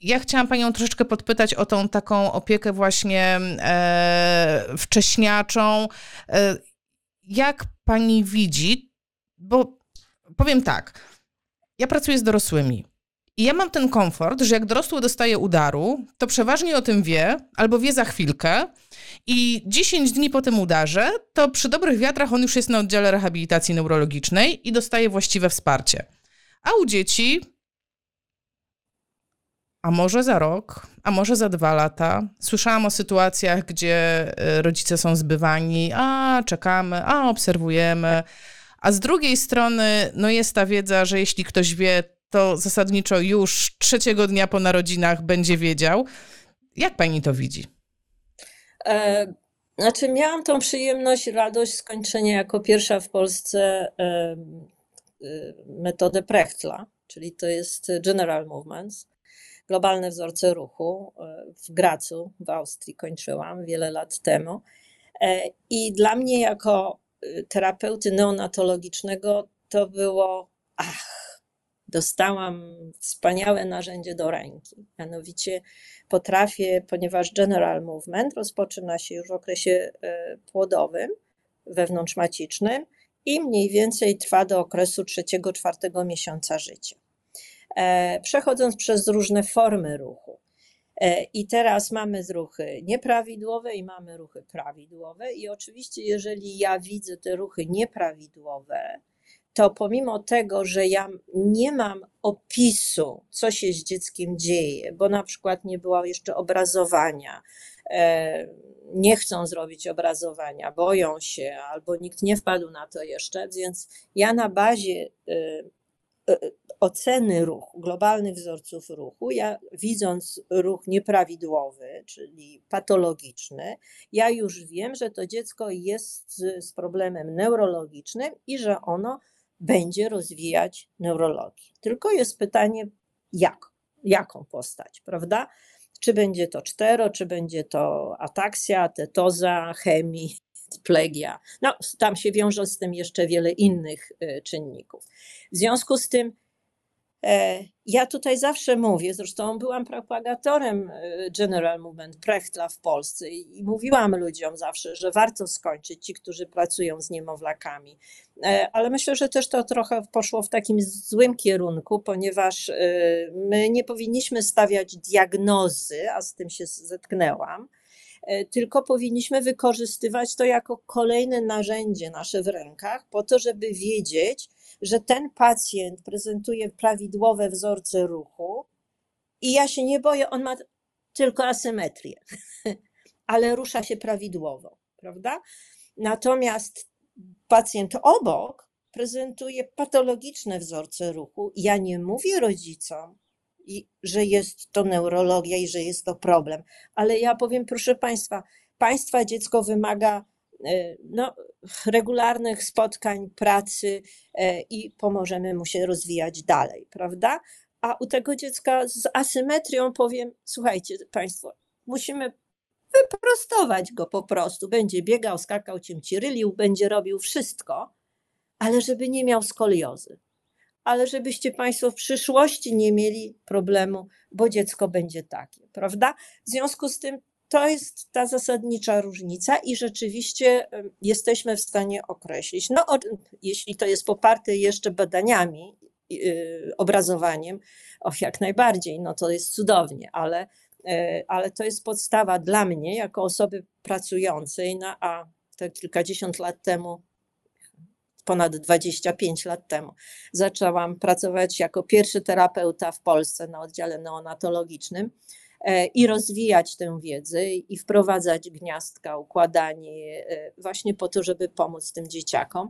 Ja chciałam panią troszeczkę podpytać o tą taką opiekę właśnie e, wcześniaczą. E, jak pani widzi, bo powiem tak, ja pracuję z dorosłymi i ja mam ten komfort, że jak dorosły dostaje udaru, to przeważnie o tym wie, albo wie za chwilkę i dziesięć dni po tym udarze, to przy dobrych wiatrach on już jest na oddziale rehabilitacji neurologicznej i dostaje właściwe wsparcie. A u dzieci... A może za rok, a może za dwa lata. Słyszałam o sytuacjach, gdzie rodzice są zbywani, a czekamy, a obserwujemy. A z drugiej strony no jest ta wiedza, że jeśli ktoś wie, to zasadniczo już trzeciego dnia po narodzinach będzie wiedział. Jak pani to widzi? E, znaczy miałam tą przyjemność, radość skończenia jako pierwsza w Polsce e, e, metodę Prechtla, czyli to jest General Movements. Globalne wzorce ruchu w Gracu, w Austrii kończyłam wiele lat temu i dla mnie jako terapeuty neonatologicznego to było ach, dostałam wspaniałe narzędzie do ręki. Mianowicie potrafię, ponieważ General Movement rozpoczyna się już w okresie płodowym, wewnątrzmacicznym i mniej więcej trwa do okresu trzeciego, czwartego miesiąca życia. Przechodząc przez różne formy ruchu. I teraz mamy ruchy nieprawidłowe i mamy ruchy prawidłowe i oczywiście jeżeli ja widzę te ruchy nieprawidłowe, to pomimo tego, że ja nie mam opisu, co się z dzieckiem dzieje, bo na przykład nie było jeszcze obrazowania, nie chcą zrobić obrazowania, boją się albo nikt nie wpadł na to jeszcze, więc ja na bazie oceny ruchu, globalnych wzorców ruchu, ja widząc ruch nieprawidłowy, czyli patologiczny, ja już wiem, że to dziecko jest z, z problemem neurologicznym i że ono będzie rozwijać neurologię. Tylko jest pytanie, jak, jaką postać, prawda? Czy będzie to cztero, czy będzie to ataksja, tetoza, chemii, plegia. No, tam się wiąże z tym jeszcze wiele innych czynników. W związku z tym ja tutaj zawsze mówię, zresztą byłam propagatorem General Movement Prechtla w Polsce i mówiłam ludziom zawsze, że warto skończyć, ci, którzy pracują z niemowlakami. Ale myślę, że też to trochę poszło w takim złym kierunku, ponieważ my nie powinniśmy stawiać diagnozy, a z tym się zetknęłam, tylko powinniśmy wykorzystywać to jako kolejne narzędzie nasze w rękach po to, żeby wiedzieć, że ten pacjent prezentuje prawidłowe wzorce ruchu i ja się nie boję, on ma tylko asymetrię, ale rusza się prawidłowo, prawda? Natomiast pacjent obok prezentuje patologiczne wzorce ruchu. Ja nie mówię rodzicom, że jest to neurologia i że jest to problem, ale ja powiem, proszę Państwa, Państwa dziecko wymaga no, regularnych spotkań, pracy i pomożemy mu się rozwijać dalej, prawda? A u tego dziecka z asymetrią powiem, słuchajcie Państwo, musimy wyprostować go po prostu, będzie biegał, skakał, ciemcirylił, będzie robił wszystko, ale żeby nie miał skoliozy, ale żebyście Państwo w przyszłości nie mieli problemu, bo dziecko będzie takie, prawda? W związku z tym to jest ta zasadnicza różnica i rzeczywiście jesteśmy w stanie określić, no jeśli to jest poparte jeszcze badaniami, obrazowaniem, o jak najbardziej, no to jest cudownie, ale, ale to jest podstawa dla mnie jako osoby pracującej, no a te kilkadziesiąt lat temu, ponad dwadzieścia pięć lat temu zaczęłam pracować jako pierwszy terapeuta w Polsce na oddziale neonatologicznym i rozwijać tę wiedzę i wprowadzać gniazdka, układanie właśnie po to, żeby pomóc tym dzieciakom.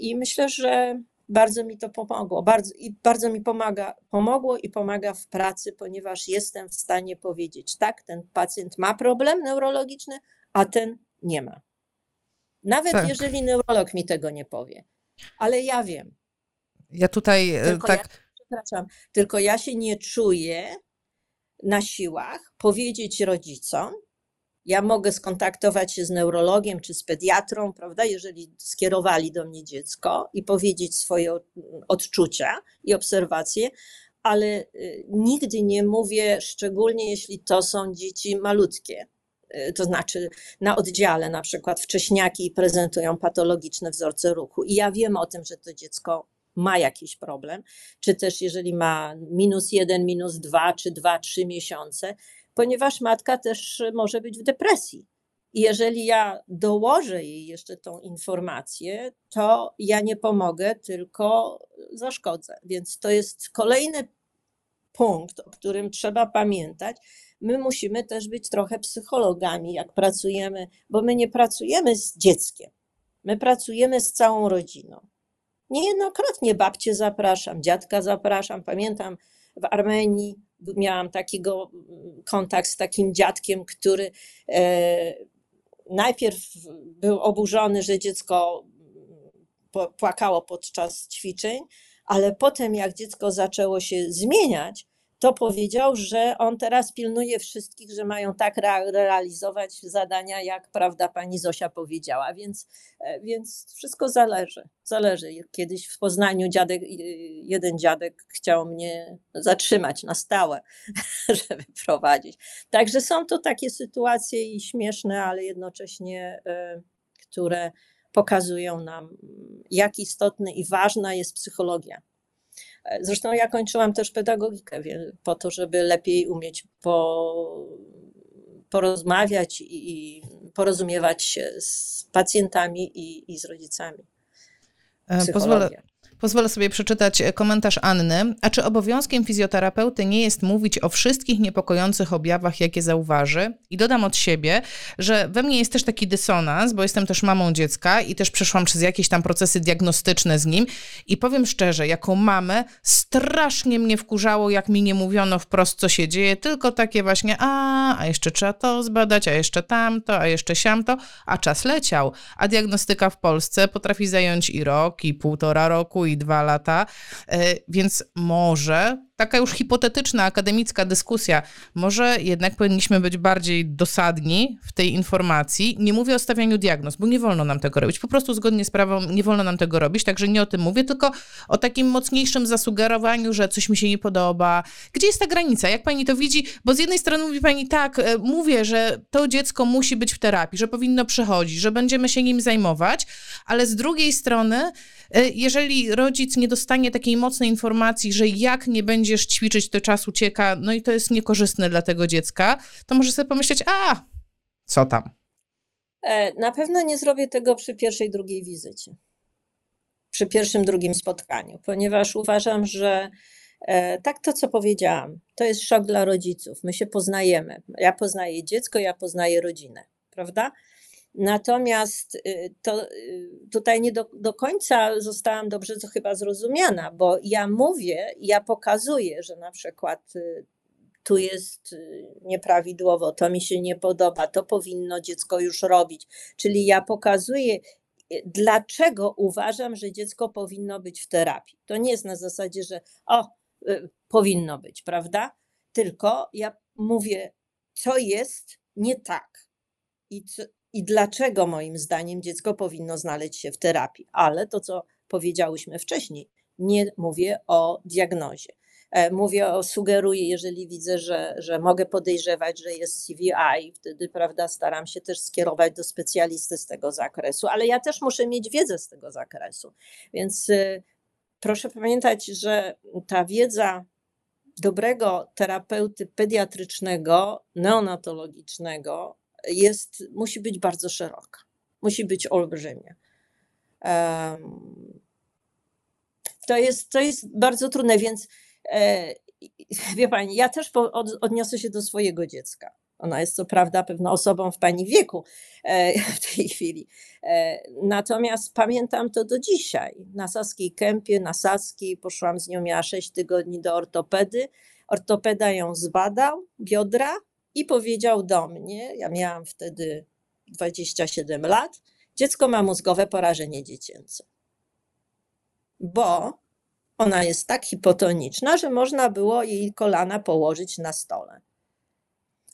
I myślę, że bardzo mi to pomogło, bardzo, i bardzo mi pomaga, pomogło i pomaga w pracy, ponieważ jestem w stanie powiedzieć, tak, ten pacjent ma problem neurologiczny, a ten nie ma. Nawet tak. Jeżeli neurolog mi tego nie powie, ale ja wiem. Ja tutaj tylko tak. Ja, przepraszam, tylko ja się nie czuję na siłach powiedzieć rodzicom. Ja mogę skontaktować się z neurologiem czy z pediatrą, prawda, jeżeli skierowali do mnie dziecko i powiedzieć swoje odczucia i obserwacje, ale nigdy nie mówię, szczególnie jeśli to są dzieci malutkie. To znaczy na oddziale na przykład wcześniaki prezentują patologiczne wzorce ruchu i ja wiem o tym, że to dziecko ma jakiś problem, czy też jeżeli ma minus jeden, minus dwa, czy dwa, trzy miesiące, ponieważ matka też może być w depresji. I jeżeli ja dołożę jej jeszcze tą informację, to ja nie pomogę, tylko zaszkodzę. Więc to jest kolejny punkt, o którym trzeba pamiętać. My musimy też być trochę psychologami, jak pracujemy, bo my nie pracujemy z dzieckiem, my pracujemy z całą rodziną. Niejednokrotnie babcię zapraszam, dziadka zapraszam. Pamiętam w Armenii miałam takiego kontakt z takim dziadkiem, który e, najpierw był oburzony, że dziecko płakało podczas ćwiczeń, ale potem jak dziecko zaczęło się zmieniać, to powiedział, że on teraz pilnuje wszystkich, że mają tak realizować zadania, jak prawda pani Zosia powiedziała, więc, więc wszystko zależy. Zależy. Kiedyś w Poznaniu dziadek, jeden dziadek chciał mnie zatrzymać na stałe, żeby prowadzić. Także są to takie sytuacje i śmieszne, ale jednocześnie, które pokazują nam, jak istotna i ważna jest psychologia. Zresztą ja kończyłam też pedagogikę po to, żeby lepiej umieć po, porozmawiać i porozumiewać się z pacjentami i, i z rodzicami. Pozwolę, pozwolę sobie przeczytać komentarz Anny. A czy obowiązkiem fizjoterapeuty nie jest mówić o wszystkich niepokojących objawach, jakie zauważy? I dodam od siebie, że we mnie jest też taki dysonans, bo jestem też mamą dziecka i też przeszłam przez jakieś tam procesy diagnostyczne z nim. I powiem szczerze, jako mamę strasznie mnie wkurzało, jak mi nie mówiono wprost, co się dzieje, tylko takie właśnie a, a jeszcze trzeba to zbadać, a jeszcze tamto, a jeszcze siamto, a czas leciał. A diagnostyka w Polsce potrafi zająć i rok, i półtora roku, i dwa lata, więc może taka już hipotetyczna, akademicka dyskusja, może jednak powinniśmy być bardziej dosadni w tej informacji. Nie mówię o stawianiu diagnoz, bo nie wolno nam tego robić, po prostu zgodnie z prawem nie wolno nam tego robić, także nie o tym mówię, tylko o takim mocniejszym zasugerowaniu, że coś mi się nie podoba. Gdzie jest ta granica? Jak pani to widzi? Bo z jednej strony mówi pani tak, mówię, że to dziecko musi być w terapii, że powinno przychodzić, że będziemy się nim zajmować, ale z drugiej strony, jeżeli rodzic nie dostanie takiej mocnej informacji, że jak nie będziesz ćwiczyć, to czas ucieka, no i to jest niekorzystne dla tego dziecka, to może sobie pomyśleć, a co tam? Na pewno nie zrobię tego przy pierwszej, drugiej wizycie. Przy pierwszym, drugim spotkaniu, ponieważ uważam, że tak to, co powiedziałam, to jest szok dla rodziców. My się poznajemy. Ja poznaję dziecko, ja poznaję rodzinę, prawda? Natomiast to tutaj nie do, do końca zostałam dobrze to chyba zrozumiana, bo ja mówię, ja pokazuję, że na przykład tu jest nieprawidłowo, to mi się nie podoba, to powinno dziecko już robić. Czyli ja pokazuję, dlaczego uważam, że dziecko powinno być w terapii. To nie jest na zasadzie, że o, powinno być, prawda? Tylko ja mówię, co jest nie tak i co, i dlaczego moim zdaniem dziecko powinno znaleźć się w terapii. Ale to, co powiedziałyśmy wcześniej, nie mówię o diagnozie. Mówię o, sugeruję, jeżeli widzę, że, że mogę podejrzewać, że jest C V I, wtedy, prawda, staram się też skierować do specjalisty z tego zakresu, ale ja też muszę mieć wiedzę z tego zakresu. Więc yy, proszę pamiętać, że ta wiedza dobrego terapeuty pediatrycznego, neonatologicznego, Jest, musi być bardzo szeroka, musi być olbrzymia. Um, to jest, to jest bardzo trudne, więc e, wie pani, ja też po, od, odniosę się do swojego dziecka. Ona jest co prawda pewną osobą w pani wieku e, w tej chwili. E, natomiast pamiętam to do dzisiaj. Na Saskiej Kępie, na Saskiej, poszłam z nią, miała sześć tygodni do ortopedy. Ortopeda ją zbadał, biodra, i powiedział do mnie, ja miałam wtedy dwadzieścia siedem lat, dziecko ma mózgowe porażenie dziecięce, bo ona jest tak hipotoniczna, że można było jej kolana położyć na stole.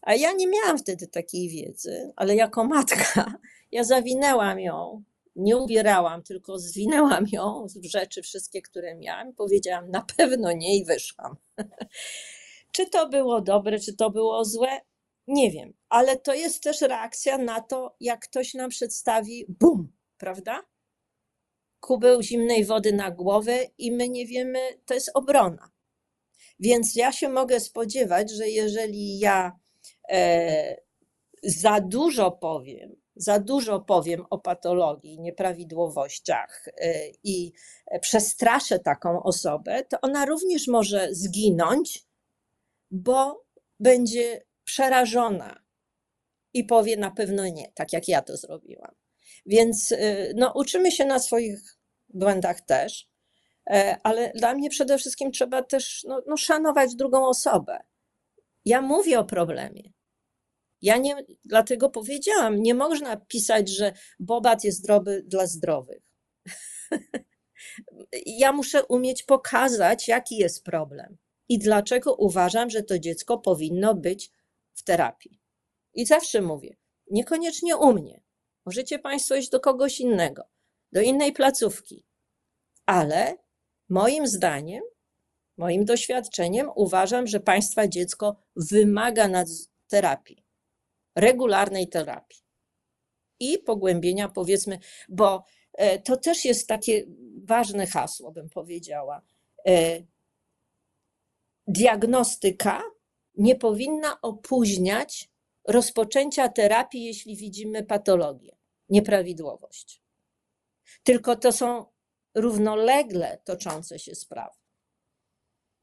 A ja nie miałam wtedy takiej wiedzy, ale jako matka ja zawinęłam ją, nie ubierałam, tylko zwinęłam ją z rzeczy wszystkie, które miałam, powiedziałam na pewno nie i wyszłam. Czy to było dobre, czy to było złe? Nie wiem, ale to jest też reakcja na to, jak ktoś nam przedstawi bum, prawda? Kubeł zimnej wody na głowę i my nie wiemy, to jest obrona. Więc ja się mogę spodziewać, że jeżeli ja e, za dużo powiem, za dużo powiem o patologii, nieprawidłowościach e, i przestraszę taką osobę, to ona również może zginąć, bo będzie przerażona i powie na pewno nie, tak jak ja to zrobiłam. Więc no, uczymy się na swoich błędach też, ale dla mnie przede wszystkim trzeba też no, no, szanować drugą osobę. Ja mówię o problemie. Ja nie, dlatego powiedziałam, nie można pisać, że Bobat jest zdrowy dla zdrowych. Ja muszę umieć pokazać, jaki jest problem. i dlaczego uważam, że to dziecko powinno być w terapii. I zawsze mówię, niekoniecznie u mnie. Możecie Państwo iść do kogoś innego, do innej placówki. Ale moim zdaniem, moim doświadczeniem uważam, że Państwa dziecko wymaga nadz- terapii, regularnej terapii i pogłębienia, powiedzmy, bo to też jest takie ważne hasło, bym powiedziała. Diagnostyka nie powinna opóźniać rozpoczęcia terapii, jeśli widzimy patologię, nieprawidłowość. Tylko to są równolegle toczące się sprawy,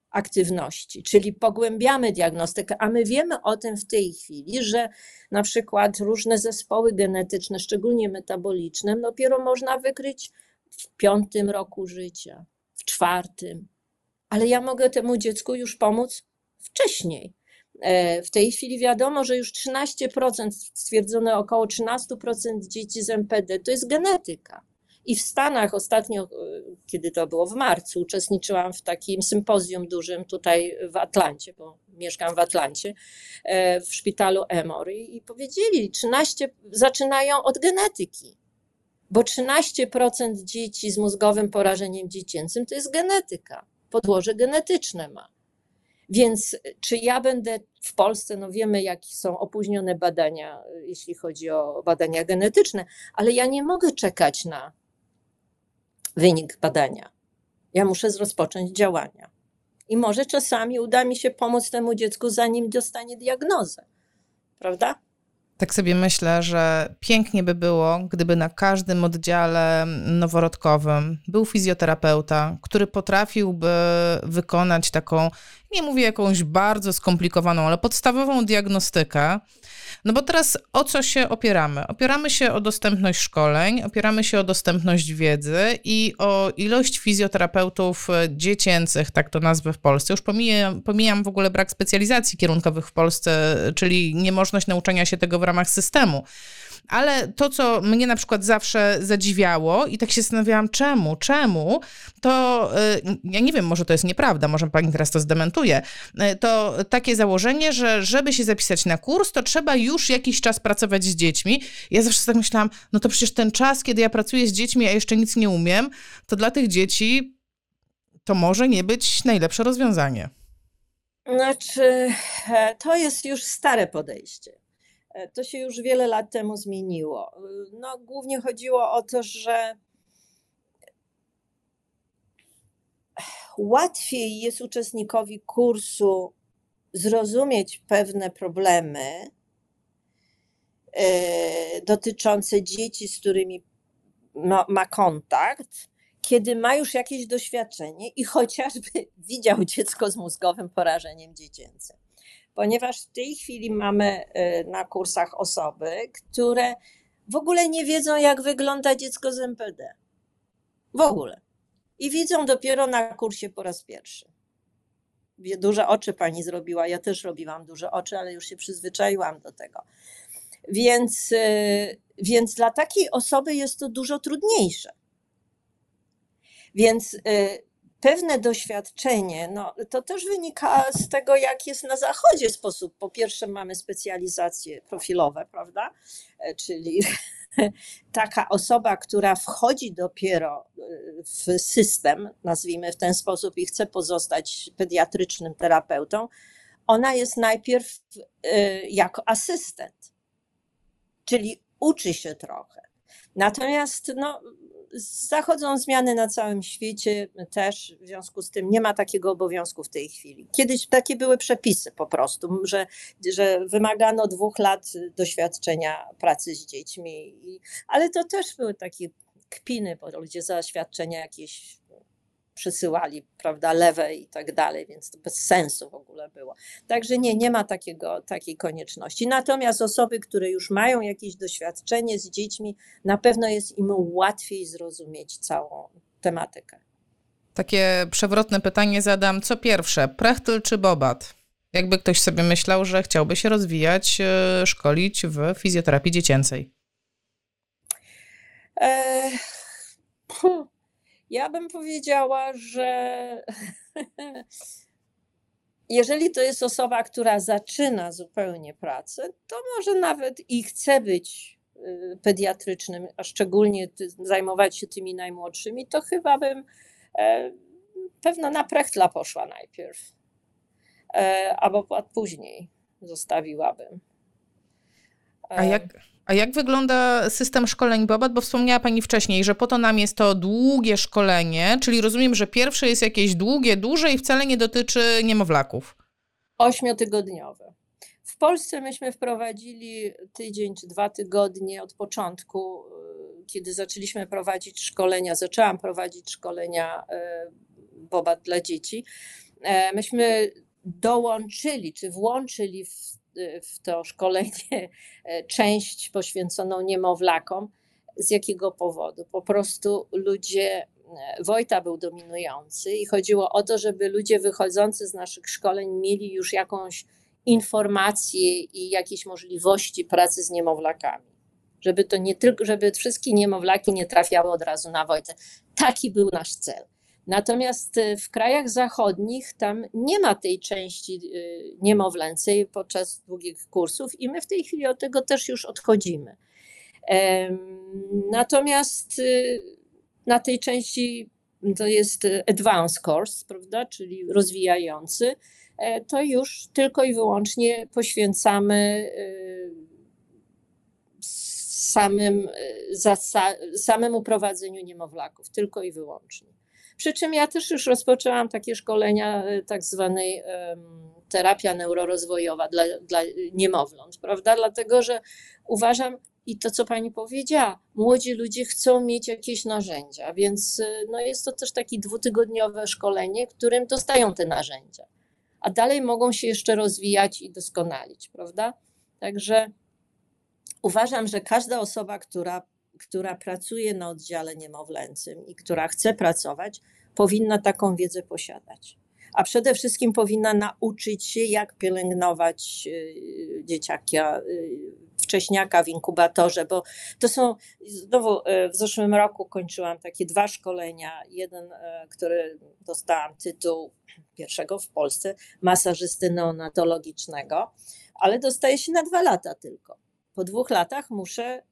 aktywności, czyli pogłębiamy diagnostykę, a my wiemy o tym w tej chwili, że na przykład różne zespoły genetyczne, szczególnie metaboliczne, dopiero można wykryć w piątym roku życia, w czwartym, ale ja mogę temu dziecku już pomóc wcześniej. W tej chwili wiadomo, że już trzynaście procent, stwierdzono około trzynaście procent dzieci z M P D to jest genetyka. I w Stanach ostatnio, kiedy to było w marcu, uczestniczyłam w takim sympozjum dużym tutaj w Atlancie, bo mieszkam w Atlancie, w szpitalu Emory i powiedzieli, trzynaście procent zaczynają od genetyki, bo trzynaście procent dzieci z mózgowym porażeniem dziecięcym to jest genetyka, podłoże genetyczne ma. Więc czy ja będę w Polsce, no wiemy jakie są opóźnione badania, jeśli chodzi o badania genetyczne, ale ja nie mogę czekać na wynik badania. Ja muszę rozpocząć działania. I może czasami uda mi się pomóc temu dziecku, zanim dostanie diagnozę. Prawda? Tak sobie myślę, że pięknie by było, gdyby na każdym oddziale noworodkowym był fizjoterapeuta, który potrafiłby wykonać taką, nie mówię jakąś bardzo skomplikowaną, ale podstawową diagnostykę. No bo teraz o co się opieramy? Opieramy się o dostępność szkoleń, opieramy się o dostępność wiedzy i o ilość fizjoterapeutów dziecięcych, tak to nazwę w Polsce. Już pomijam, pomijam w ogóle brak specjalizacji kierunkowych w Polsce, czyli niemożność nauczania się tego w ramach systemu. Ale to, co mnie na przykład zawsze zadziwiało i tak się zastanawiałam, czemu, czemu, to ja nie wiem, może to jest nieprawda, może pani teraz to zdementuje, to takie założenie, że żeby się zapisać na kurs, to trzeba już jakiś czas pracować z dziećmi. Ja zawsze tak myślałam, no to przecież ten czas, kiedy ja pracuję z dziećmi, a jeszcze nic nie umiem, to dla tych dzieci to może nie być najlepsze rozwiązanie. Znaczy, to jest już stare podejście. To się już wiele lat temu zmieniło. No, głównie chodziło o to, że łatwiej jest uczestnikowi kursu zrozumieć pewne problemy dotyczące dzieci, z którymi ma kontakt, kiedy ma już jakieś doświadczenie i chociażby widział dziecko z mózgowym porażeniem dziecięcym. Ponieważ w tej chwili mamy na kursach osoby, które w ogóle nie wiedzą, jak wygląda dziecko z M P D. W ogóle. I widzą dopiero na kursie po raz pierwszy. Duże oczy pani zrobiła, ja też robiłam duże oczy, ale już się przyzwyczaiłam do tego. Więc, więc dla takiej osoby jest to dużo trudniejsze. Więc pewne doświadczenie, no to też wynika z tego, jak jest na zachodzie sposób. Po pierwsze mamy specjalizacje profilowe, prawda? Czyli taka osoba, która wchodzi dopiero w system, nazwijmy w ten sposób, i chce pozostać pediatrycznym terapeutą, ona jest najpierw jako asystent, czyli uczy się trochę. Natomiast no, zachodzą zmiany na całym świecie też, w związku z tym nie ma takiego obowiązku w tej chwili. Kiedyś takie były przepisy po prostu, że, że wymagano dwóch lat doświadczenia pracy z dziećmi, ale to też były takie kpiny, bo ludzie zaświadczenia jakieś przesyłali, prawda, lewe i tak dalej, więc to bez sensu w ogóle było. Także nie, nie ma takiego, takiej konieczności. Natomiast osoby, które już mają jakieś doświadczenie z dziećmi, na pewno jest im łatwiej zrozumieć całą tematykę. Takie przewrotne pytanie zadam. Co pierwsze, Prechtl czy Bobat? Jakby ktoś sobie myślał, że chciałby się rozwijać, szkolić w fizjoterapii dziecięcej. Eee, Ja bym powiedziała, że Jeżeli to jest osoba, która zaczyna zupełnie pracę, to może nawet i chce być pediatrycznym, a szczególnie zajmować się tymi najmłodszymi, to chyba bym pewno na Prechtla poszła najpierw, albo później zostawiłabym. A jak... A jak wygląda system szkoleń Bobath? Bo wspomniała Pani wcześniej, że po to nam jest to długie szkolenie, czyli rozumiem, że pierwsze jest jakieś długie, duże i wcale nie dotyczy niemowlaków. Ośmiotygodniowe. W Polsce myśmy wprowadzili tydzień czy dwa tygodnie od początku, kiedy zaczęliśmy prowadzić szkolenia, zaczęłam prowadzić szkolenia Bobath dla dzieci. Myśmy dołączyli czy włączyli w w to szkolenie część poświęconą niemowlakom. Z jakiego powodu? Po prostu ludzie, Wojta był dominujący i chodziło o to, żeby ludzie wychodzący z naszych szkoleń mieli już jakąś informację i jakieś możliwości pracy z niemowlakami. Żeby to nie tylko, żeby wszystkie niemowlaki nie trafiały od razu na Wojtę. Taki był nasz cel. Natomiast w krajach zachodnich tam nie ma tej części niemowlęcej podczas długich kursów i my w tej chwili od tego też już odchodzimy. Natomiast na tej części to jest advanced course, prawda, czyli rozwijający, to już tylko i wyłącznie poświęcamy samym, samemu prowadzeniu niemowlaków, tylko i wyłącznie. Przy czym ja też już rozpoczęłam takie szkolenia tak zwanej terapia neurorozwojowa dla, dla niemowląt, prawda? Dlatego, że uważam i to, co Pani powiedziała, młodzi ludzie chcą mieć jakieś narzędzia, więc no jest to też takie dwutygodniowe szkolenie, którym dostają te narzędzia, a dalej mogą się jeszcze rozwijać i doskonalić, prawda? Także uważam, że każda osoba, która która pracuje na oddziale niemowlęcym i która chce pracować, powinna taką wiedzę posiadać. A przede wszystkim powinna nauczyć się, jak pielęgnować dzieciaka, wcześniaka w inkubatorze, bo to są, znowu w zeszłym roku kończyłam takie dwa szkolenia, jeden, który dostałam tytuł pierwszego w Polsce, masażysty neonatologicznego, ale dostaję się na dwa lata tylko. Po dwóch latach muszę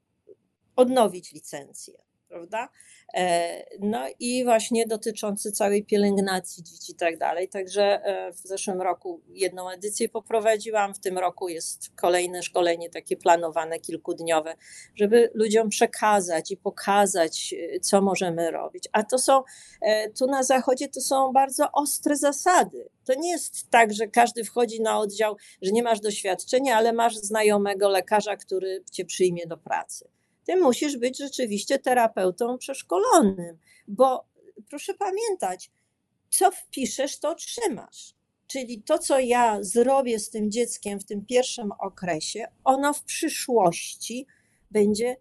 odnowić licencję, prawda? No i właśnie dotyczący całej pielęgnacji dzieci i tak dalej. Także w zeszłym roku jedną edycję poprowadziłam, w tym roku jest kolejne szkolenie takie planowane, kilkudniowe, żeby ludziom przekazać i pokazać, co możemy robić. A to są, tu na zachodzie to są bardzo ostre zasady. To nie jest tak, że każdy wchodzi na oddział, że nie masz doświadczenia, ale masz znajomego lekarza, który cię przyjmie do pracy. Ty musisz być rzeczywiście terapeutą przeszkolonym, bo proszę pamiętać, co wpiszesz, to otrzymasz. Czyli to, co ja zrobię z tym dzieckiem w tym pierwszym okresie, ono w przyszłości będzie,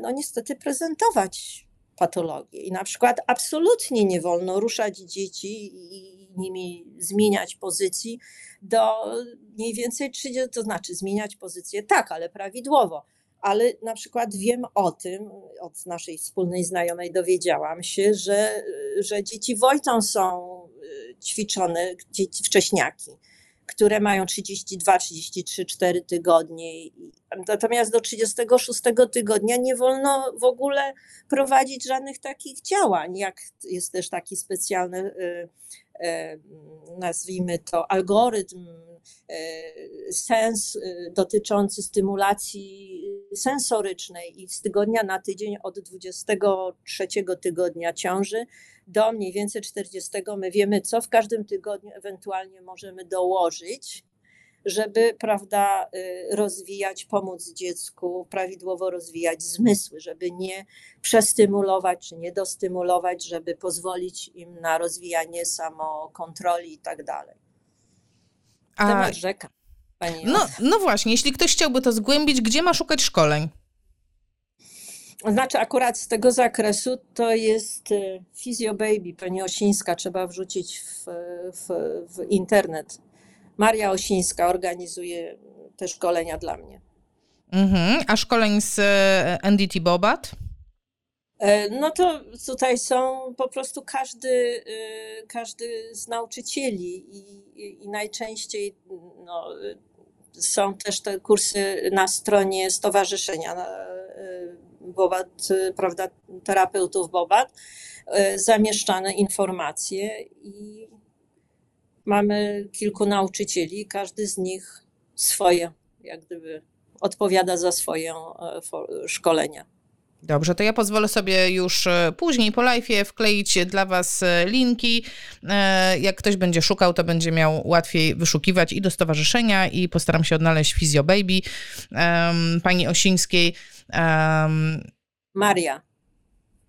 no niestety, prezentować patologię. I na przykład absolutnie nie wolno ruszać dzieci i nimi zmieniać pozycji do mniej więcej trzydziestu, to znaczy zmieniać pozycję tak, ale prawidłowo. Ale na przykład wiem o tym, od naszej wspólnej znajomej dowiedziałam się, że, że dzieci Wojtą są ćwiczone, dzieci wcześniaki, które mają trzydzieści dwa, trzydzieści trzy, cztery tygodnie. Natomiast do trzydziestego szóstego tygodnia nie wolno w ogóle prowadzić żadnych takich działań, jak jest też taki specjalny, nazwijmy to, algorytm, sens dotyczący stymulacji sensorycznej i z tygodnia na tydzień od dwudziestego trzeciego tygodnia ciąży do mniej więcej czterdziestego my wiemy, co w każdym tygodniu ewentualnie możemy dołożyć, żeby, prawda, rozwijać, pomóc dziecku, prawidłowo rozwijać zmysły, żeby nie przestymulować czy nie dostymulować, żeby pozwolić im na rozwijanie samokontroli i tak dalej. Temat rzeka. Pani no, no właśnie, jeśli ktoś chciałby to zgłębić, gdzie ma szukać szkoleń? Znaczy akurat z tego zakresu to jest Physio Baby, pani Osińska, trzeba wrzucić w, w, w internet. Maria Osińska organizuje te szkolenia dla mnie. Mhm. A szkoleń z N D T Bobath? No to tutaj są po prostu każdy, każdy z nauczycieli i, i najczęściej no, są też te kursy na stronie stowarzyszenia Bobat, prawda, terapeutów Bobat, zamieszczane informacje i mamy kilku nauczycieli, każdy z nich swoje, jak gdyby odpowiada za swoje szkolenia. Dobrze, to ja pozwolę sobie już później po live'ie wkleić dla Was linki. Jak ktoś będzie szukał, to będzie miał łatwiej wyszukiwać i do stowarzyszenia, i postaram się odnaleźć Physio Baby um, pani Osińskiej. Um, Maria.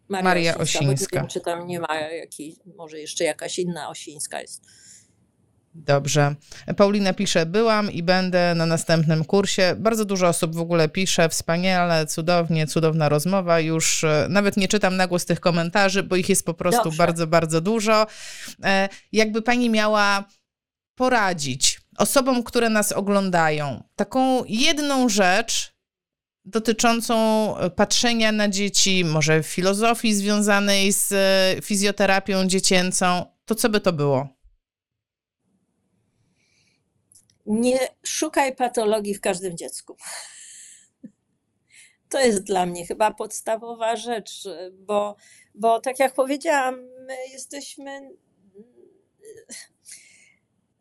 Maria, Maria Osińska. Osińska. Wiem, czy tam nie ma jakiej, może jeszcze jakaś inna Osińska jest. Dobrze. Paulina pisze, byłam i będę na następnym kursie. Bardzo dużo osób w ogóle pisze, wspaniale, cudownie, cudowna rozmowa. Już nawet nie czytam na głos tych komentarzy, bo ich jest po prostu Dobrze. bardzo, bardzo dużo. Jakby pani miała poradzić osobom, które nas oglądają, taką jedną rzecz dotyczącą patrzenia na dzieci, może filozofii związanej z fizjoterapią dziecięcą, to co by to było? Nie szukaj patologii w każdym dziecku. To jest dla mnie chyba podstawowa rzecz, bo, bo tak jak powiedziałam, my jesteśmy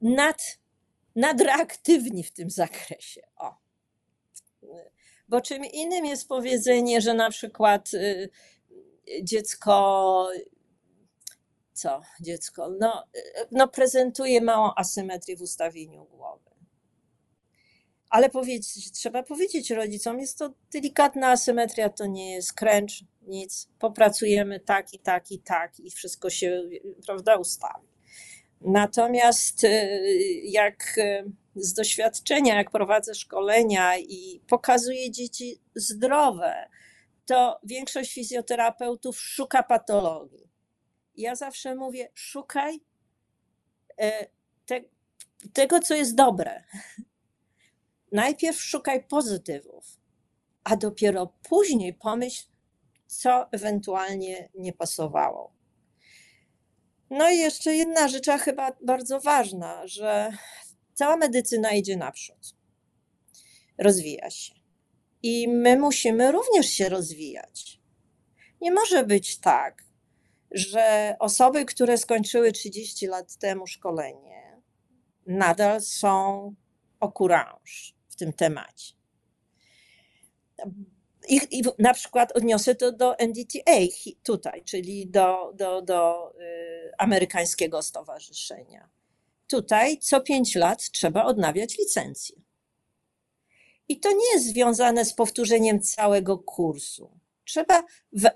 nad, nadreaktywni w tym zakresie. O. Bo czym innym jest powiedzenie, że na przykład dziecko... Co dziecko? No, no prezentuje małą asymetrię w ustawieniu głowy. Ale powiedzieć, trzeba powiedzieć rodzicom, jest to delikatna asymetria, to nie jest kręcz, nic. Popracujemy tak i tak i tak i wszystko się, prawda, ustawi. Natomiast jak z doświadczenia, jak prowadzę szkolenia i pokazuję dzieci zdrowe, to większość fizjoterapeutów szuka patologii. Ja zawsze mówię, szukaj te, tego, co jest dobre. Najpierw szukaj pozytywów, a dopiero później pomyśl, co ewentualnie nie pasowało. No i jeszcze jedna rzecz, a chyba bardzo ważna, że cała medycyna idzie naprzód, rozwija się. I my musimy również się rozwijać. Nie może być tak, że osoby, które skończyły trzydzieści lat temu szkolenie, nadal są okuranż w tym temacie. I, i na przykład odniosę to do N D T A tutaj, czyli do, do, do y, amerykańskiego stowarzyszenia. Tutaj co pięć lat trzeba odnawiać licencję. I to nie jest związane z powtórzeniem całego kursu. Trzeba w,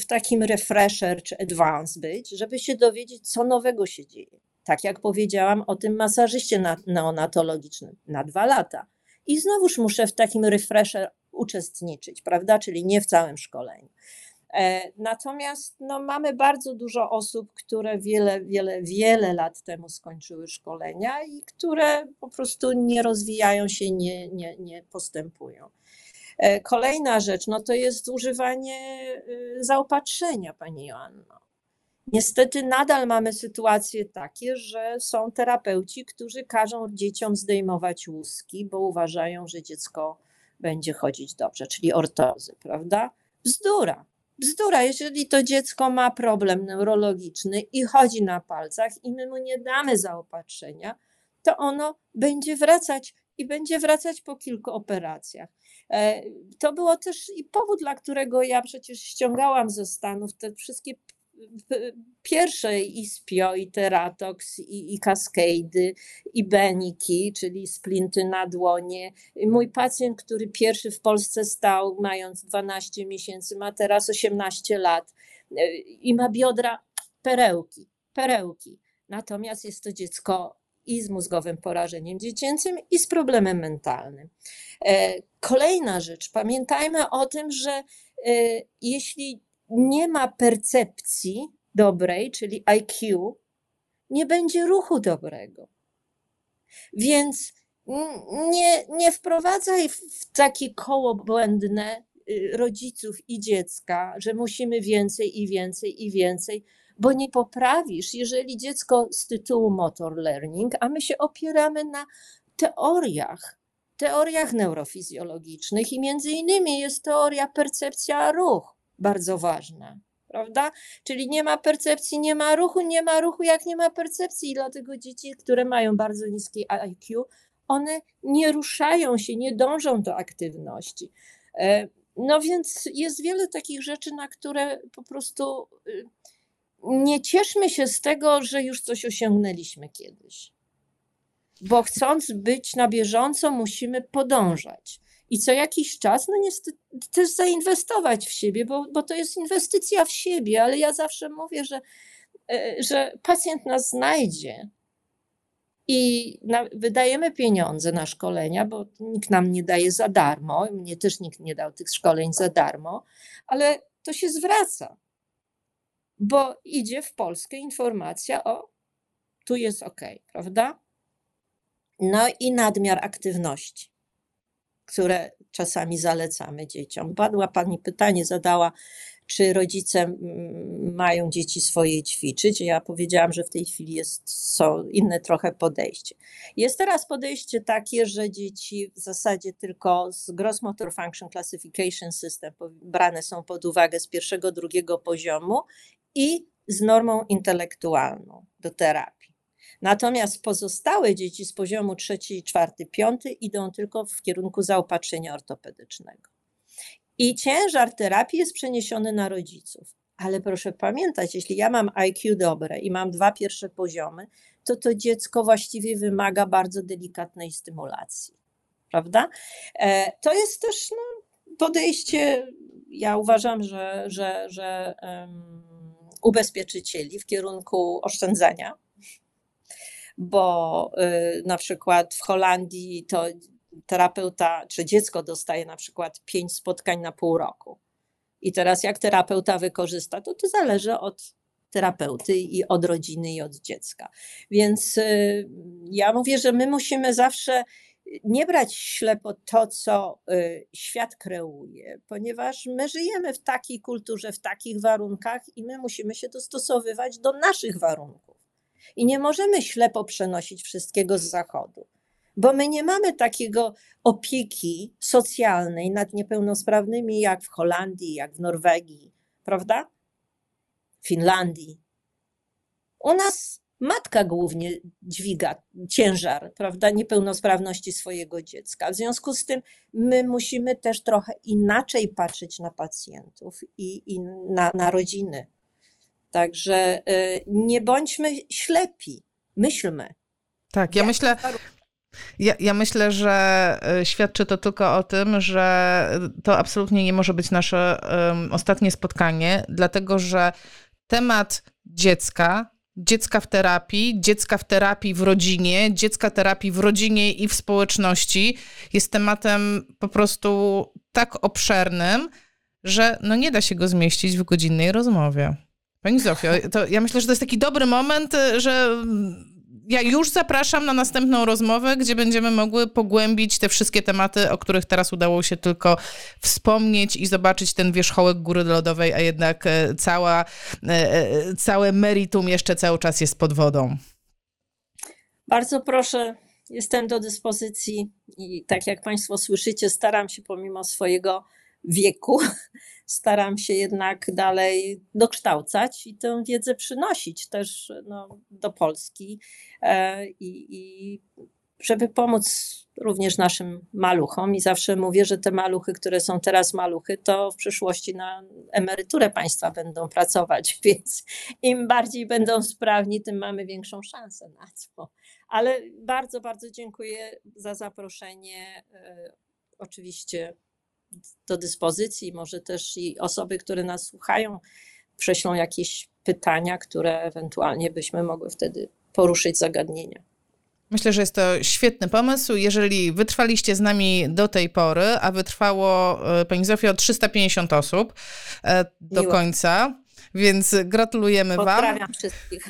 w takim refresher czy advance być, żeby się dowiedzieć, co nowego się dzieje. Tak jak powiedziałam o tym masażyście neonatologicznym na dwa lata. I znowuż muszę w takim refresher uczestniczyć, prawda? Czyli nie w całym szkoleniu. E, natomiast no, mamy bardzo dużo osób, które wiele, wiele, wiele lat temu skończyły szkolenia i które po prostu nie rozwijają się, nie, nie, nie postępują. Kolejna rzecz, no to jest używanie zaopatrzenia, pani Joanno. Niestety nadal mamy sytuacje takie, że są terapeuci, którzy każą dzieciom zdejmować łuski, bo uważają, że dziecko będzie chodzić dobrze, czyli ortozy, prawda? Bzdura, bzdura, jeżeli to dziecko ma problem neurologiczny i chodzi na palcach i my mu nie damy zaopatrzenia, to ono będzie wracać i będzie wracać po kilku operacjach. To było też i powód, dla którego ja przecież ściągałam ze Stanów te wszystkie pierwsze i S P I O, i Teratox, i, i Cascady, i Beniki, czyli splinty na dłonie. I mój pacjent, który pierwszy w Polsce stał, mając dwanaście miesięcy, ma teraz osiemnaście lat i ma biodra perełki, perełki. Natomiast jest to dziecko i z mózgowym porażeniem dziecięcym, i z problemem mentalnym. Kolejna rzecz, pamiętajmy o tym, że jeśli nie ma percepcji dobrej, czyli I Q, nie będzie ruchu dobrego. Więc nie, nie wprowadzaj w takie koło błędne rodziców i dziecka, że musimy więcej i więcej i więcej, bo nie poprawisz, jeżeli dziecko z tytułu motor learning, a my się opieramy na teoriach, teoriach neurofizjologicznych i między innymi jest teoria percepcja ruch, bardzo ważna, prawda? Czyli nie ma percepcji, nie ma ruchu, nie ma ruchu, jak nie ma percepcji i dlatego dzieci, które mają bardzo niskie I Q, one nie ruszają się, nie dążą do aktywności. No więc jest wiele takich rzeczy, na które po prostu nie cieszmy się z tego, że już coś osiągnęliśmy kiedyś. Bo chcąc być na bieżąco, musimy podążać. I co jakiś czas, no niestety też zainwestować w siebie, bo, bo to jest inwestycja w siebie, ale ja zawsze mówię, że, że pacjent nas znajdzie. I na, wydajemy pieniądze na szkolenia, bo nikt nam nie daje za darmo, mnie też nikt nie dał tych szkoleń za darmo, ale to się zwraca, bo idzie w Polskę informacja o, tu jest ok, prawda? No i nadmiar aktywności, które czasami zalecamy dzieciom. Padła pani pytanie, zadała, czy rodzice mają dzieci swoje ćwiczyć. Ja powiedziałam, że w tej chwili jest, są inne trochę podejście. Jest teraz podejście takie, że dzieci w zasadzie tylko z Gross Motor Function Classification System brane są pod uwagę z pierwszego, drugiego poziomu i z normą intelektualną do terapii. Natomiast pozostałe dzieci z poziomu trzeci, czwarty, piąty idą tylko w kierunku zaopatrzenia ortopedycznego. I ciężar terapii jest przeniesiony na rodziców. Ale proszę pamiętać, jeśli ja mam I Q dobre i mam dwa pierwsze poziomy, to to dziecko właściwie wymaga bardzo delikatnej stymulacji. Prawda? To jest też no, podejście, ja uważam, że, że, że um, ubezpieczycieli w kierunku oszczędzania, bo y, na przykład w Holandii to terapeuta czy dziecko dostaje na przykład pięć spotkań na pół roku. I teraz jak terapeuta wykorzysta, to to zależy od terapeuty i od rodziny i od dziecka. Więc y, ja mówię, że my musimy zawsze nie brać ślepo to, co y, świat kreuje, ponieważ my żyjemy w takiej kulturze, w takich warunkach i my musimy się dostosowywać do naszych warunków. I nie możemy ślepo przenosić wszystkiego z zachodu. Bo my nie mamy takiego opieki socjalnej nad niepełnosprawnymi jak w Holandii, jak w Norwegii, prawda? W Finlandii. U nas matka głównie dźwiga ciężar, prawda, niepełnosprawności swojego dziecka. W związku z tym my musimy też trochę inaczej patrzeć na pacjentów i, i na, na rodziny. Także nie bądźmy ślepi, myślmy. Tak, ja myślę... Ja, ja myślę, że świadczy to tylko o tym, że to absolutnie nie może być nasze um, ostatnie spotkanie, dlatego że temat dziecka, dziecka w terapii, dziecka w terapii w rodzinie, dziecka terapii w rodzinie i w społeczności jest tematem po prostu tak obszernym, że no nie da się go zmieścić w godzinnej rozmowie. Pani Zofio, to ja myślę, że to jest taki dobry moment, że... Ja już zapraszam na następną rozmowę, gdzie będziemy mogły pogłębić te wszystkie tematy, o których teraz udało się tylko wspomnieć i zobaczyć ten wierzchołek góry lodowej, a jednak cała, całe meritum jeszcze cały czas jest pod wodą. Bardzo proszę, jestem do dyspozycji i tak jak Państwo słyszycie, staram się pomimo swojego wieku, staram się jednak dalej dokształcać i tę wiedzę przynosić też no, do Polski e, i, i żeby pomóc również naszym maluchom i zawsze mówię, że te maluchy, które są teraz maluchy, to w przyszłości na emeryturę państwa będą pracować, więc im bardziej będą sprawni, tym mamy większą szansę na to. Ale bardzo, bardzo dziękuję za zaproszenie. E, oczywiście do dyspozycji, może też i osoby, które nas słuchają, prześlą jakieś pytania, które ewentualnie byśmy mogły wtedy poruszyć zagadnienia. Myślę, że jest to świetny pomysł. Jeżeli wytrwaliście z nami do tej pory, a wytrwało, pani Zofio, trzysta pięćdziesiąt osób do Miło. Końca, więc gratulujemy Pozdrawiam wam. Wszystkich.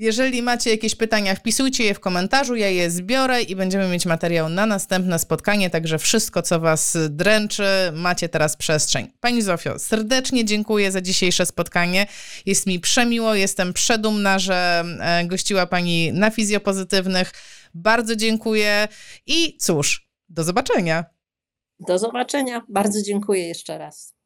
Jeżeli macie jakieś pytania, wpisujcie je w komentarzu, ja je zbiorę i będziemy mieć materiał na następne spotkanie, także wszystko, co was dręczy, macie teraz przestrzeń. Pani Zofio, serdecznie dziękuję za dzisiejsze spotkanie. Jest mi przemiło, jestem przedumna, że gościła pani na Fizjopozytywnych. Bardzo dziękuję i cóż, do zobaczenia. Do zobaczenia. Bardzo dziękuję jeszcze raz.